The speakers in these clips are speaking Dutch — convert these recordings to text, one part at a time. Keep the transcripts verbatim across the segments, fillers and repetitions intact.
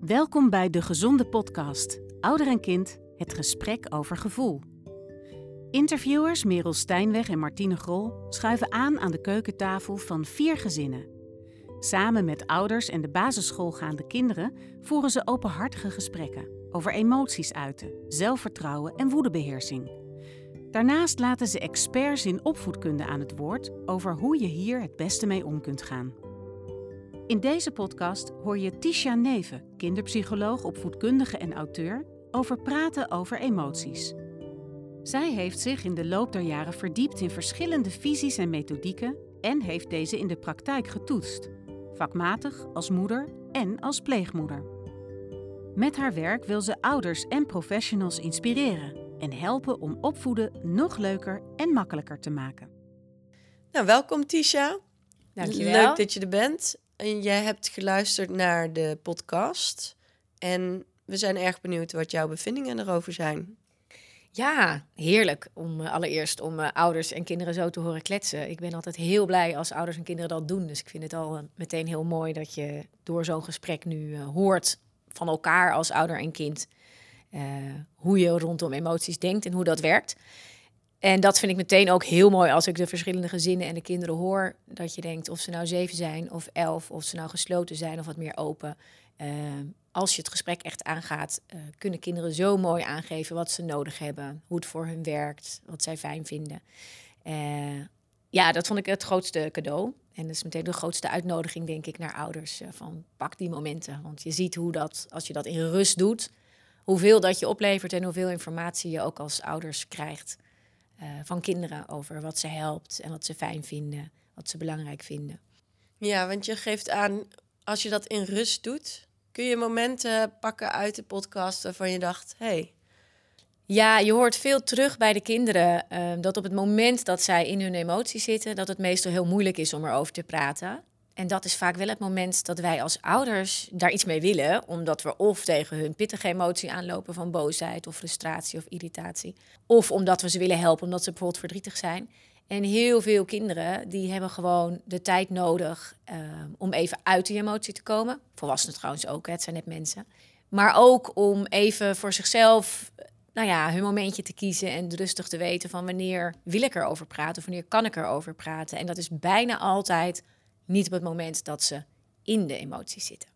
Welkom bij De Gezonde Podcast, Ouder en Kind, het gesprek over gevoel. Interviewers Merel Stijnweg en Martine Grol schuiven aan aan de keukentafel van vier gezinnen. Samen met ouders en de basisschoolgaande kinderen voeren ze openhartige gesprekken over emoties uiten, zelfvertrouwen en woedebeheersing. Daarnaast laten ze experts in opvoedkunde aan het woord over hoe je hier het beste mee om kunt gaan. In deze podcast hoor je Tischa Neve, kinderpsycholoog, opvoedkundige en auteur, over praten over emoties. Zij heeft zich in de loop der jaren verdiept in verschillende visies en methodieken en heeft deze in de praktijk getoetst, vakmatig als moeder en als pleegmoeder. Met haar werk wil ze ouders en professionals inspireren en helpen om opvoeden nog leuker en makkelijker te maken. Nou, welkom Tischa. Dankjewel. Leuk dat je er bent. En jij hebt geluisterd naar de podcast en we zijn erg benieuwd wat jouw bevindingen erover zijn. Ja, heerlijk om uh, allereerst om uh, ouders en kinderen zo te horen kletsen. Ik ben altijd heel blij als ouders en kinderen dat doen. Dus ik vind het al uh, meteen heel mooi dat je door zo'n gesprek nu uh, hoort van elkaar als ouder en kind. Uh, hoe je rondom emoties denkt en hoe dat werkt. En dat vind ik meteen ook heel mooi als ik de verschillende gezinnen en de kinderen hoor. Dat je denkt of ze nou zeven zijn of elf, of ze nou gesloten zijn of wat meer open. Uh, als je het gesprek echt aangaat, uh, kunnen kinderen zo mooi aangeven wat ze nodig hebben. Hoe het voor hun werkt, wat zij fijn vinden. Uh, ja, dat vond ik het grootste cadeau. En dat is meteen de grootste uitnodiging, denk ik, naar ouders. Uh, van pak die momenten, want je ziet hoe dat, als je dat in rust doet, hoeveel dat je oplevert en hoeveel informatie je ook als ouders krijgt. Uh, van kinderen over wat ze helpt en wat ze fijn vinden, wat ze belangrijk vinden. Ja, want je geeft aan, als je dat in rust doet, kun je momenten pakken uit de podcast waarvan je dacht, hé. Hey. Ja, je hoort veel terug bij de kinderen uh, dat op het moment dat zij in hun emotie zitten, dat het meestal heel moeilijk is om erover te praten. En dat is vaak wel het moment dat wij als ouders daar iets mee willen, omdat we of tegen hun pittige emotie aanlopen van boosheid of frustratie of irritatie. Of omdat we ze willen helpen, omdat ze bijvoorbeeld verdrietig zijn. En heel veel kinderen die hebben gewoon de tijd nodig uh, om even uit die emotie te komen. Volwassenen trouwens ook, hè, het zijn net mensen. Maar ook om even voor zichzelf, nou ja, hun momentje te kiezen en rustig te weten van wanneer wil ik erover praten of wanneer kan ik erover praten. En dat is bijna altijd niet op het moment dat ze in de emotie zitten.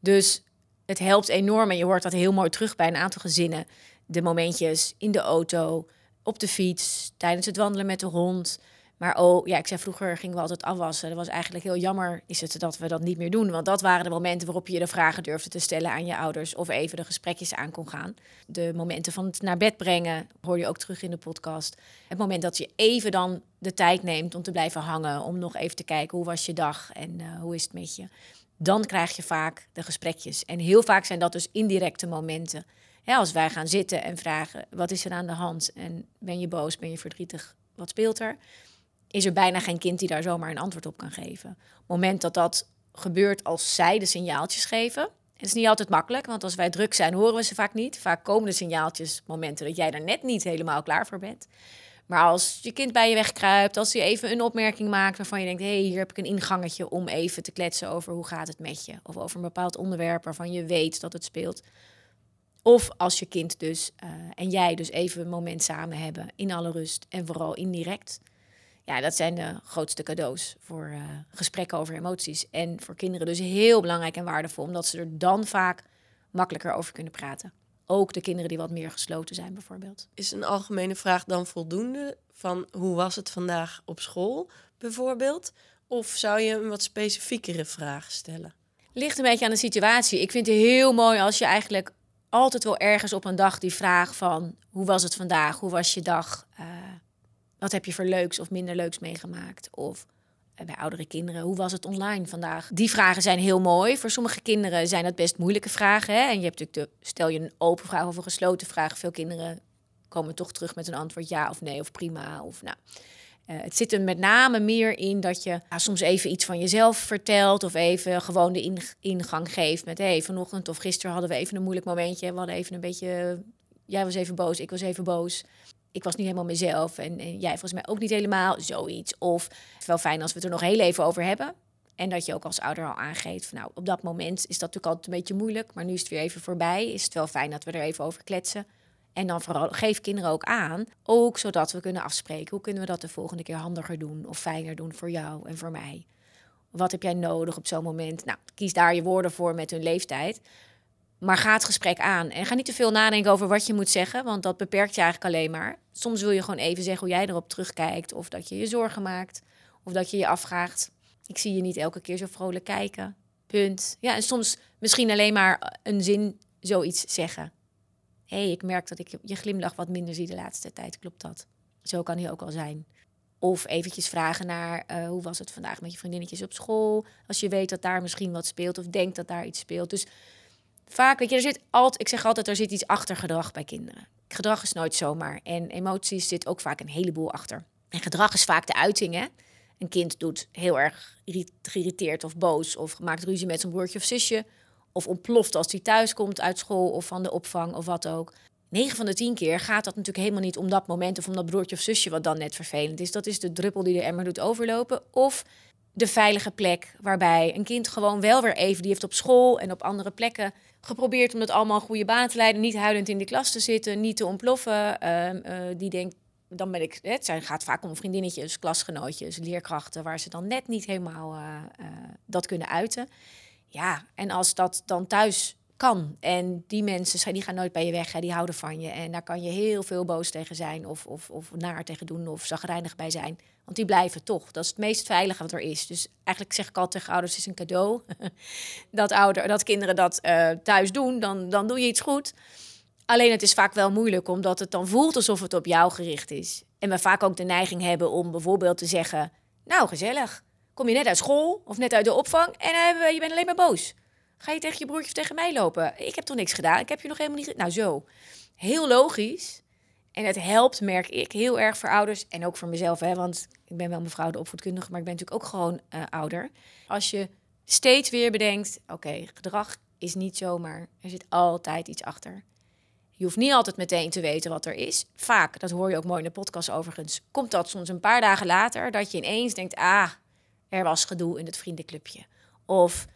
Dus het helpt enorm. En je hoort dat heel mooi terug bij een aantal gezinnen. De momentjes in de auto, op de fiets, tijdens het wandelen met de hond. Maar oh, ja, ik zei vroeger gingen we altijd afwassen. Dat was eigenlijk heel jammer is het dat we dat niet meer doen. Want dat waren de momenten waarop je de vragen durfde te stellen aan je ouders. Of even de gesprekjes aan kon gaan. De momenten van het naar bed brengen hoor je ook terug in de podcast. Het moment dat je even dan de tijd neemt om te blijven hangen. Om nog even te kijken hoe was je dag en uh, hoe is het met je. Dan krijg je vaak de gesprekjes. En heel vaak zijn dat dus indirecte momenten. Ja, als wij gaan zitten en vragen wat is er aan de hand? En ben je boos, ben je verdrietig, wat speelt er? Is er bijna geen kind die daar zomaar een antwoord op kan geven. Op het moment dat dat gebeurt als zij de signaaltjes geven. Het is niet altijd makkelijk, want als wij druk zijn horen we ze vaak niet. Vaak komen de signaaltjes momenten dat jij daar net niet helemaal klaar voor bent. Maar als je kind bij je wegkruipt, als hij even een opmerking maakt waarvan je denkt, hé, hey, hier heb ik een ingangetje om even te kletsen over hoe gaat het met je. Of over een bepaald onderwerp waarvan je weet dat het speelt. Of als je kind dus uh, en jij dus even een moment samen hebben in alle rust en vooral indirect. Ja, dat zijn de grootste cadeaus voor uh, gesprekken over emoties. En voor kinderen dus heel belangrijk en waardevol, omdat ze er dan vaak makkelijker over kunnen praten. Ook de kinderen die wat meer gesloten zijn bijvoorbeeld. Is een algemene vraag dan voldoende van hoe was het vandaag op school bijvoorbeeld? Of zou je een wat specifiekere vraag stellen? Ligt een beetje aan de situatie. Ik vind het heel mooi als je eigenlijk altijd wel ergens op een dag die vraag van hoe was het vandaag, hoe was je dag? Uh, Wat heb je voor leuks of minder leuks meegemaakt? Of bij oudere kinderen, hoe was het online vandaag? Die vragen zijn heel mooi. Voor sommige kinderen zijn dat best moeilijke vragen. Hè? En je hebt natuurlijk de, stel je een open vraag of een gesloten vraag. Veel kinderen komen toch terug met een antwoord ja of nee of prima. Of nou. Uh, het zit er met name meer in dat je ja, soms even iets van jezelf vertelt of even gewoon de in, ingang geeft met hey, vanochtend of gisteren hadden we even een moeilijk momentje. We hadden even een beetje, jij was even boos, ik was even boos. Ik was niet helemaal mezelf en, en jij volgens mij ook niet helemaal, zoiets. Of het is wel fijn als we het er nog heel even over hebben. En dat je ook als ouder al aangeeft van nou, op dat moment is dat natuurlijk altijd een beetje moeilijk, maar nu is het weer even voorbij. Is het wel fijn dat we er even over kletsen. En dan vooral geef kinderen ook aan, ook zodat we kunnen afspreken. Hoe kunnen we dat de volgende keer handiger doen of fijner doen voor jou en voor mij? Wat heb jij nodig op zo'n moment? Nou, kies daar je woorden voor met hun leeftijd. Maar ga het gesprek aan en ga niet te veel nadenken over wat je moet zeggen, want dat beperkt je eigenlijk alleen maar. Soms wil je gewoon even zeggen hoe jij erop terugkijkt of dat je je zorgen maakt of dat je je afvraagt. Ik zie je niet elke keer zo vrolijk kijken, punt. Ja, en soms misschien alleen maar een zin zoiets zeggen. Hé, hey, ik merk dat ik je glimlach wat minder zie de laatste tijd, klopt dat? Zo kan hij ook al zijn. Of eventjes vragen naar uh, hoe was het vandaag met je vriendinnetjes op school? Als je weet dat daar misschien wat speelt of denkt dat daar iets speelt. Dus vaak, weet je, er zit altijd, ik zeg altijd, er zit iets achter gedrag bij kinderen. Gedrag is nooit zomaar en emoties zit ook vaak een heleboel achter. En gedrag is vaak de uiting, hè? Een kind doet heel erg geïrriteerd of boos of maakt ruzie met zijn broertje of zusje. Of ontploft als hij thuis komt uit school of van de opvang of wat ook. negen van de tien keer gaat dat natuurlijk helemaal niet om dat moment of om dat broertje of zusje wat dan net vervelend is. Dat is de druppel die de emmer doet overlopen. Of de veilige plek waarbij een kind gewoon wel weer even, die heeft op school en op andere plekken geprobeerd om dat allemaal een goede baan te leiden. Niet huilend in de klas te zitten, niet te ontploffen. Uh, uh, die denkt, dan ben ik, het gaat vaak om vriendinnetjes, klasgenootjes, leerkrachten waar ze dan net niet helemaal uh, uh, dat kunnen uiten. Ja, en als dat dan thuis kan en die mensen die gaan nooit bij je weg, hè, die houden van je. En daar kan je heel veel boos tegen zijn of, of, of naar tegen doen of chagrijnig bij zijn. Want die blijven toch. Dat is het meest veilige wat er is. Dus eigenlijk zeg ik altijd tegen ouders, het is een cadeau. dat, ouder, dat kinderen dat uh, thuis doen, dan, dan doe je iets goed. Alleen het is vaak wel moeilijk, omdat het dan voelt alsof het op jou gericht is. En we vaak ook de neiging hebben om bijvoorbeeld te zeggen, nou gezellig. Kom je net uit school of net uit de opvang en uh, je bent alleen maar boos. Ga je tegen je broertje of tegen mij lopen? Ik heb toch niks gedaan? Ik heb je nog helemaal niet gedaan. Nou, zo. Heel logisch. En het helpt, merk ik, heel erg voor ouders en ook voor mezelf. Hè, want ik ben wel mevrouw de opvoedkundige, maar ik ben natuurlijk ook gewoon uh, ouder. Als je steeds weer bedenkt, oké, okay, gedrag is niet zomaar. Er zit altijd iets achter. Je hoeft niet altijd meteen te weten wat er is. Vaak, dat hoor je ook mooi in de podcast overigens, komt dat soms een paar dagen later dat je ineens denkt, ah, er was gedoe in het vriendenclubje. Of,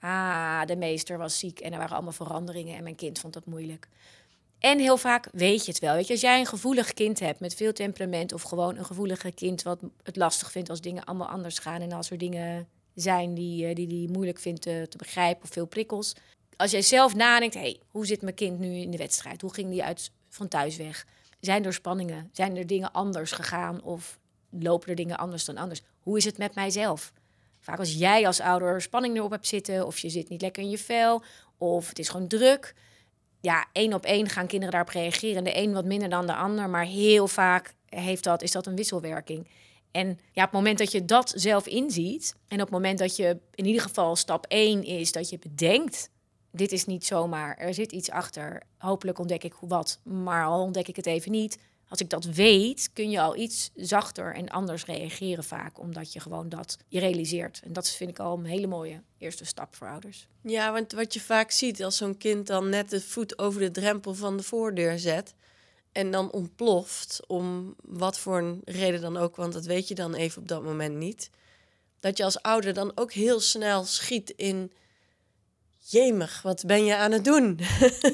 ah, de meester was ziek en er waren allemaal veranderingen en mijn kind vond dat moeilijk. En heel vaak weet je het wel. Weet je, als jij een gevoelig kind hebt met veel temperament of gewoon een gevoelige kind wat het lastig vindt als dingen allemaal anders gaan en als er dingen zijn die die, die moeilijk vindt te, te begrijpen of veel prikkels. Als jij zelf nadenkt, hé, hey, hoe zit mijn kind nu in de wedstrijd? Hoe ging die uit van thuis weg? Zijn er spanningen? Zijn er dingen anders gegaan of lopen er dingen anders dan anders? Hoe is het met mijzelf? Vaak als jij als ouder spanning erop hebt zitten, of je zit niet lekker in je vel, of het is gewoon druk. Ja, één op één gaan kinderen daarop reageren. De een wat minder dan de ander, maar heel vaak heeft dat, is dat een wisselwerking. En ja, op het moment dat je dat zelf inziet, en op het moment dat je in ieder geval stap één is, dat je bedenkt, dit is niet zomaar, er zit iets achter. Hopelijk ontdek ik wat, maar al ontdek ik het even niet. Als ik dat weet, kun je al iets zachter en anders reageren vaak. Omdat je gewoon dat je realiseert. En dat vind ik al een hele mooie eerste stap voor ouders. Ja, want wat je vaak ziet als zo'n kind dan net de voet over de drempel van de voordeur zet. En dan ontploft, om wat voor een reden dan ook. Want dat weet je dan even op dat moment niet. Dat je als ouder dan ook heel snel schiet in, jemig, wat ben je aan het doen?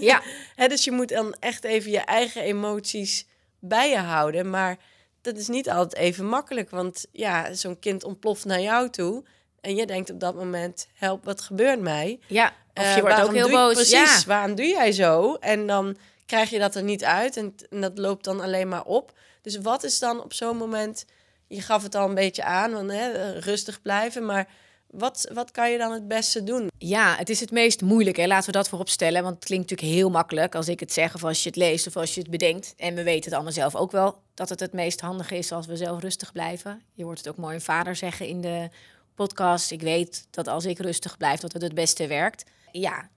Ja. He, dus je moet dan echt even je eigen emoties bij je houden, maar dat is niet altijd even makkelijk, want ja, zo'n kind ontploft naar jou toe en je denkt op dat moment, help, wat gebeurt mij? Ja, of je uh, wordt ook heel boos. Precies, ja. Waarom doe jij zo? En dan krijg je dat er niet uit en, en dat loopt dan alleen maar op. Dus wat is dan op zo'n moment, je gaf het al een beetje aan, want hè, rustig blijven, maar Wat, wat kan je dan het beste doen? Ja, het is het meest moeilijke. Laten we dat voorop stellen. Want het klinkt natuurlijk heel makkelijk als ik het zeg, of als je het leest, of als je het bedenkt. En we weten het allemaal zelf ook wel, dat het het meest handige is als we zelf rustig blijven. Je hoort het ook mooi een vader zeggen in de podcast. Ik weet dat als ik rustig blijf, dat het het beste werkt. Ja,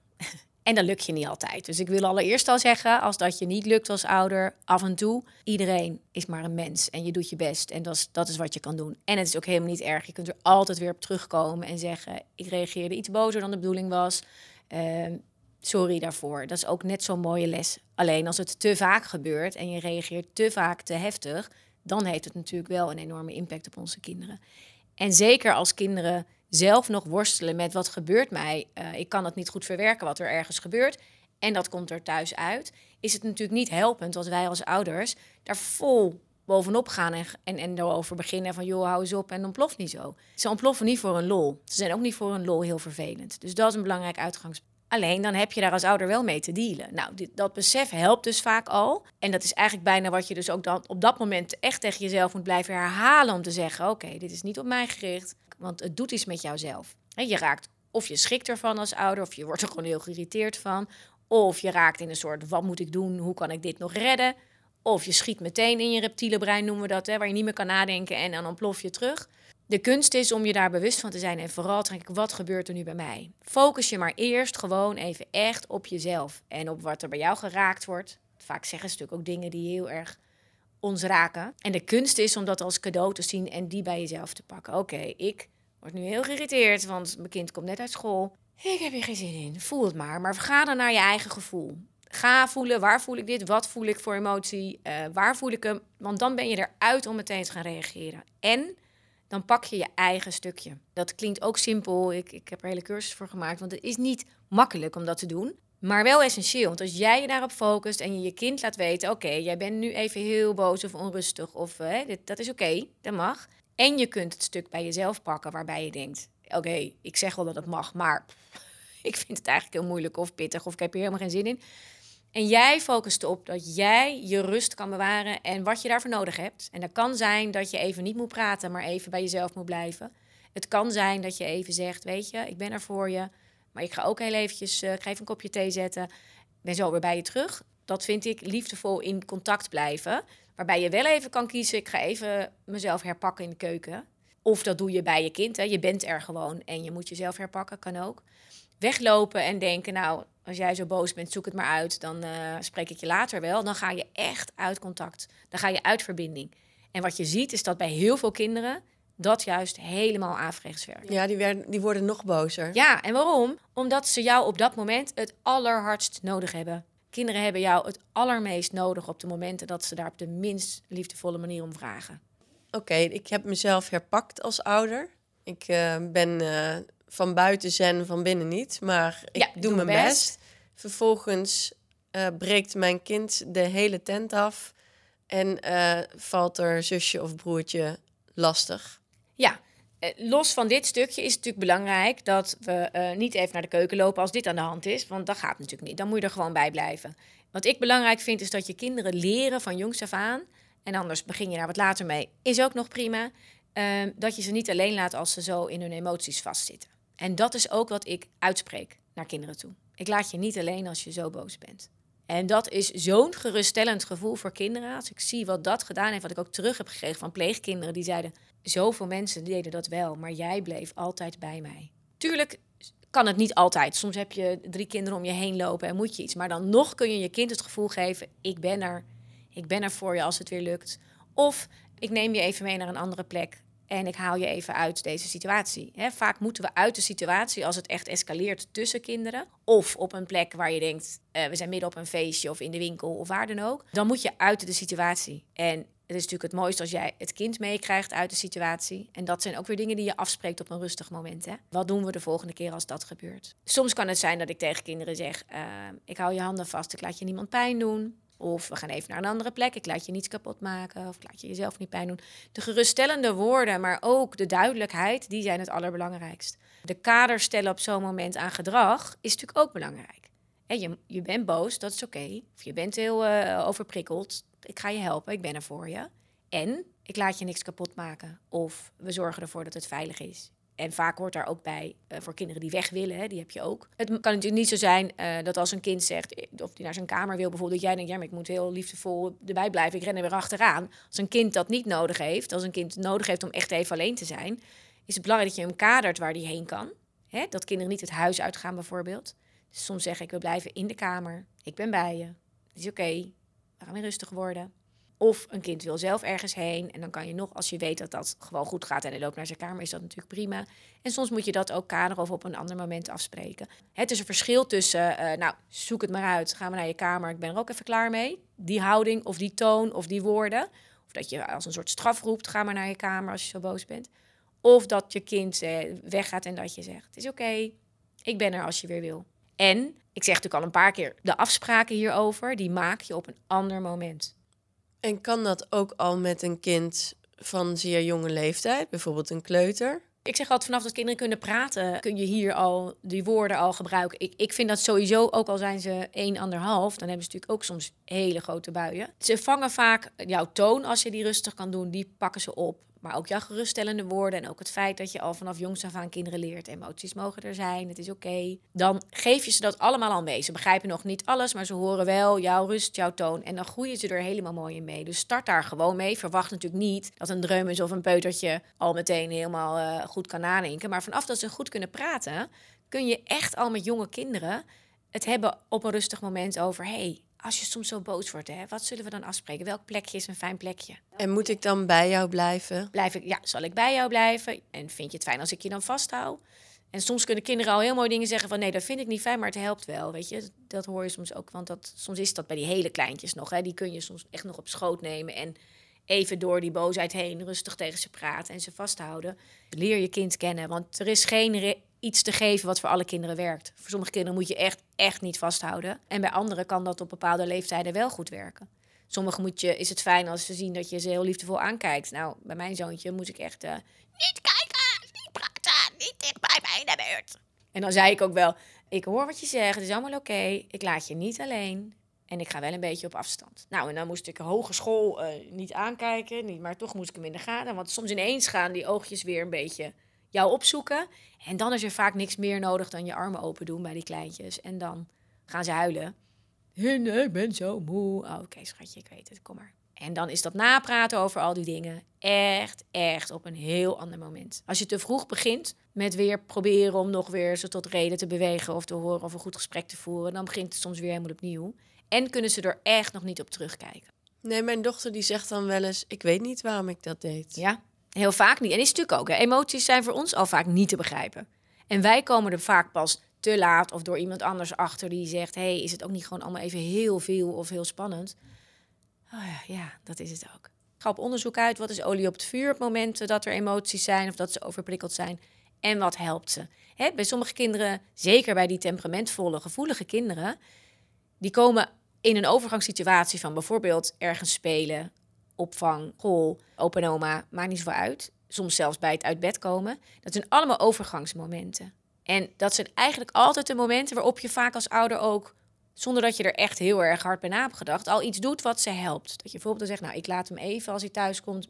En dat lukt je niet altijd. Dus ik wil allereerst al zeggen, als dat je niet lukt als ouder, af en toe, iedereen is maar een mens en je doet je best. En dat is, dat is wat je kan doen. En het is ook helemaal niet erg. Je kunt er altijd weer op terugkomen en zeggen, ik reageerde iets bozer dan de bedoeling was. Uh, sorry daarvoor. Dat is ook net zo'n mooie les. Alleen als het te vaak gebeurt en je reageert te vaak te heftig, dan heeft het natuurlijk wel een enorme impact op onze kinderen. En zeker als kinderen zelf nog worstelen met wat gebeurt mij. Uh, ik kan het niet goed verwerken wat er ergens gebeurt. En dat komt er thuis uit. Is het natuurlijk niet helpend dat wij als ouders daar vol bovenop gaan en, en, en erover beginnen van joh, hou eens op en ontplof niet zo. Ze ontploffen niet voor een lol. Ze zijn ook niet voor een lol heel vervelend. Dus dat is een belangrijk uitgangspunt. Alleen dan heb je daar als ouder wel mee te dealen. Nou, dit, dat besef helpt dus vaak al. En dat is eigenlijk bijna wat je dus ook dan op dat moment echt tegen jezelf moet blijven herhalen om te zeggen, oké, okay, dit is niet op mij gericht. Want het doet iets met jouzelf. Je raakt of je schrikt ervan als ouder, of je wordt er gewoon heel geïrriteerd van. Of je raakt in een soort, wat moet ik doen, hoe kan ik dit nog redden? Of je schiet meteen in je reptiele brein, noemen we dat, hè, waar je niet meer kan nadenken en dan ontplof je terug. De kunst is om je daar bewust van te zijn en vooral te denken, wat gebeurt er nu bij mij? Focus je maar eerst gewoon even echt op jezelf en op wat er bij jou geraakt wordt. Vaak zeggen ze natuurlijk ook dingen die heel erg ons raken. En de kunst is om dat als cadeau te zien en die bij jezelf te pakken. Oké, okay, ik word nu heel geïrriteerd, want mijn kind komt net uit school. Ik heb hier geen zin in, voel het maar. Maar ga dan naar je eigen gevoel. Ga voelen, waar voel ik dit, wat voel ik voor emotie, uh, waar voel ik hem. Want dan ben je eruit om meteen te gaan reageren. En dan pak je je eigen stukje. Dat klinkt ook simpel, ik, ik heb er hele cursus voor gemaakt, want het is niet makkelijk om dat te doen. Maar wel essentieel, want als jij je daarop focust en je je kind laat weten, oké, okay, jij bent nu even heel boos of onrustig, of uh, dit, dat is oké, okay, dat mag. En je kunt het stuk bij jezelf pakken waarbij je denkt, oké, okay, ik zeg wel dat het mag, maar ik vind het eigenlijk heel moeilijk of pittig of ik heb hier helemaal geen zin in. En jij focust op dat jij je rust kan bewaren en wat je daarvoor nodig hebt. En dat kan zijn dat je even niet moet praten, maar even bij jezelf moet blijven. Het kan zijn dat je even zegt, weet je, ik ben er voor je, maar ik ga ook heel eventjes, uh, ik ga even een kopje thee zetten. Ik ben zo weer bij je terug. Dat vind ik liefdevol in contact blijven. Waarbij je wel even kan kiezen, ik ga even mezelf herpakken in de keuken. Of dat doe je bij je kind, hè. Je bent er gewoon en je moet jezelf herpakken, kan ook. Weglopen en denken, nou, als jij zo boos bent, zoek het maar uit. Dan uh, spreek ik je later wel. Dan ga je echt uit contact. Dan ga je uit verbinding. En wat je ziet is dat bij heel veel kinderen dat juist helemaal averechts werkt. Ja, die, werden, die worden nog bozer. Ja, en waarom? Omdat ze jou op dat moment het allerhardst nodig hebben. Kinderen hebben jou het allermeest nodig op de momenten dat ze daar op de minst liefdevolle manier om vragen. Oké, okay, ik heb mezelf herpakt als ouder. Ik uh, ben uh, van buiten zen, van binnen niet, maar ik ja, doe, doe mijn best. best. Vervolgens uh, breekt mijn kind de hele tent af en uh, valt er zusje of broertje lastig. Ja. Los van dit stukje is het natuurlijk belangrijk dat we uh, niet even naar de keuken lopen als dit aan de hand is. Want dat gaat natuurlijk niet. Dan moet je er gewoon bij blijven. Wat ik belangrijk vind is dat je kinderen leren van jongs af aan. En anders begin je daar wat later mee. Is ook nog prima. Uh, dat je ze niet alleen laat als ze zo in hun emoties vastzitten. En dat is ook wat ik uitspreek naar kinderen toe. Ik laat je niet alleen als je zo boos bent. En dat is zo'n geruststellend gevoel voor kinderen. Als ik zie wat dat gedaan heeft, wat ik ook terug heb gekregen van pleegkinderen. Die zeiden, zoveel mensen deden dat wel, maar jij bleef altijd bij mij. Tuurlijk kan het niet altijd. Soms heb je drie kinderen om je heen lopen en moet je iets. Maar dan nog kun je je kind het gevoel geven, ik ben er. Ik ben er voor je als het weer lukt. Of ik neem je even mee naar een andere plek. En ik haal je even uit deze situatie. He, vaak moeten we uit de situatie als het echt escaleert tussen kinderen. Of op een plek waar je denkt, uh, we zijn midden op een feestje of in de winkel of waar dan ook. Dan moet je uit de situatie. En het is natuurlijk het mooiste als jij het kind meekrijgt uit de situatie. En dat zijn ook weer dingen die je afspreekt op een rustig moment. Hè? Wat doen we de volgende keer als dat gebeurt? Soms kan het zijn dat ik tegen kinderen zeg, uh, ik hou je handen vast, ik laat je niemand pijn doen. Of we gaan even naar een andere plek, ik laat je niets kapot maken. Of ik laat je jezelf niet pijn doen. De geruststellende woorden, maar ook de duidelijkheid, die zijn het allerbelangrijkst. De kader stellen op zo'n moment aan gedrag is natuurlijk ook belangrijk. He, je, je bent boos, dat is oké. Okay. Of je bent heel uh, overprikkeld, ik ga je helpen, ik ben er voor je. En ik laat je niks kapot maken. Of we zorgen ervoor dat het veilig is. En vaak hoort daar ook bij, uh, voor kinderen die weg willen, hè, die heb je ook. Het kan natuurlijk niet zo zijn uh, dat als een kind zegt, of die naar zijn kamer wil bijvoorbeeld, dat jij denkt, ja, maar ik moet heel liefdevol erbij blijven, ik ren er weer achteraan. Als een kind dat niet nodig heeft, als een kind nodig heeft om echt even alleen te zijn, is het belangrijk dat je hem kadert waar die heen kan. Hè? Dat kinderen niet het huis uitgaan bijvoorbeeld. Soms zeg ik, we blijven in de kamer. Ik ben bij je. Het is oké. Okay. We gaan weer rustig worden. Of een kind wil zelf ergens heen. En dan kan je nog, als je weet dat dat gewoon goed gaat en hij loopt naar zijn kamer, is dat natuurlijk prima. En soms moet je dat ook kaderen of op een ander moment afspreken. Het is een verschil tussen, uh, nou, zoek het maar uit. Gaan we naar je kamer. Ik ben er ook even klaar mee. Die houding of die toon of die woorden. Of dat je als een soort straf roept, ga maar naar je kamer als je zo boos bent. Of dat je kind uh, weggaat en dat je zegt, het is oké. Okay. Ik ben er als je weer wil. En, ik zeg natuurlijk al een paar keer, de afspraken hierover, die maak je op een ander moment. En kan dat ook al met een kind van zeer jonge leeftijd, bijvoorbeeld een kleuter? Ik zeg altijd, vanaf dat kinderen kunnen praten, kun je hier al die woorden al gebruiken. Ik, ik vind dat sowieso, ook al zijn ze één, anderhalf, dan hebben ze natuurlijk ook soms hele grote buien. Ze vangen vaak jouw toon, als je die rustig kan doen, die pakken ze op. Maar ook jouw geruststellende woorden en ook het feit dat je al vanaf jongs af aan kinderen leert. Emoties mogen er zijn, het is oké. Okay. Dan geef je ze dat allemaal al mee. Ze begrijpen nog niet alles, maar ze horen wel jouw rust, jouw toon. En dan groeien ze er helemaal mooi in mee. Dus start daar gewoon mee. Verwacht natuurlijk niet dat een dreumens of een peutertje al meteen helemaal uh, goed kan nadenken. Maar vanaf dat ze goed kunnen praten, kun je echt al met jonge kinderen het hebben op een rustig moment over, hey, als je soms zo boos wordt, hè, wat zullen we dan afspreken? Welk plekje is een fijn plekje? En moet ik dan bij jou blijven? Blijf ik, ja, zal ik bij jou blijven? En vind je het fijn als ik je dan vasthoud? En soms kunnen kinderen al heel mooi dingen zeggen van nee, dat vind ik niet fijn, maar het helpt wel, weet je. Dat hoor je soms ook, want dat, soms is dat bij die hele kleintjes nog. Hè. Die kun je soms echt nog op schoot nemen en even door die boosheid heen rustig tegen ze praten en ze vasthouden. Leer je kind kennen, want er is geen Re- iets te geven wat voor alle kinderen werkt. Voor sommige kinderen moet je echt, echt niet vasthouden. En bij anderen kan dat op bepaalde leeftijden wel goed werken. Sommigen moet je, is het fijn als ze zien dat je ze heel liefdevol aankijkt. Nou, bij mijn zoontje moest ik echt Uh, niet kijken, niet praten, niet dicht bij mij in de buurt. En dan zei ik ook wel, ik hoor wat je zegt, het is allemaal oké. Okay. Ik laat je niet alleen en ik ga wel een beetje op afstand. Nou, en dan moest ik hogeschool uh, niet aankijken, niet, maar toch moest ik hem in de gaten. Want soms ineens gaan die oogjes weer een beetje jou opzoeken. En dan is er vaak niks meer nodig dan je armen open doen bij die kleintjes. En dan gaan ze huilen. Nee, ik ben zo moe. Oh, oké, okay, schatje, ik weet het. Kom maar. En dan is dat napraten over al die dingen echt, echt op een heel ander moment. Als je te vroeg begint met weer proberen om nog weer ze tot reden te bewegen of te horen of een goed gesprek te voeren, dan begint het soms weer helemaal opnieuw. En kunnen ze er echt nog niet op terugkijken. Nee, mijn dochter die zegt dan wel eens, ik weet niet waarom ik dat deed. Ja. Heel vaak niet. En is natuurlijk ook, hè. Emoties zijn voor ons al vaak niet te begrijpen. En wij komen er vaak pas te laat of door iemand anders achter die zegt, hé, hey, is het ook niet gewoon allemaal even heel veel of heel spannend? Oh ja, ja, dat is het ook. Ik ga op onderzoek uit, wat is olie op het vuur op momenten dat er emoties zijn of dat ze overprikkeld zijn? En wat helpt ze? Hè, bij sommige kinderen, zeker bij die temperamentvolle, gevoelige kinderen, die komen in een overgangssituatie van bijvoorbeeld ergens spelen, opvang, school, opa en oma, maakt niet zoveel uit. Soms zelfs bij het uit bed komen. Dat zijn allemaal overgangsmomenten. En dat zijn eigenlijk altijd de momenten waarop je vaak als ouder ook, zonder dat je er echt heel erg hard bij na hebt gedacht, al iets doet wat ze helpt. Dat je bijvoorbeeld dan zegt, nou, ik laat hem even, als hij thuis komt,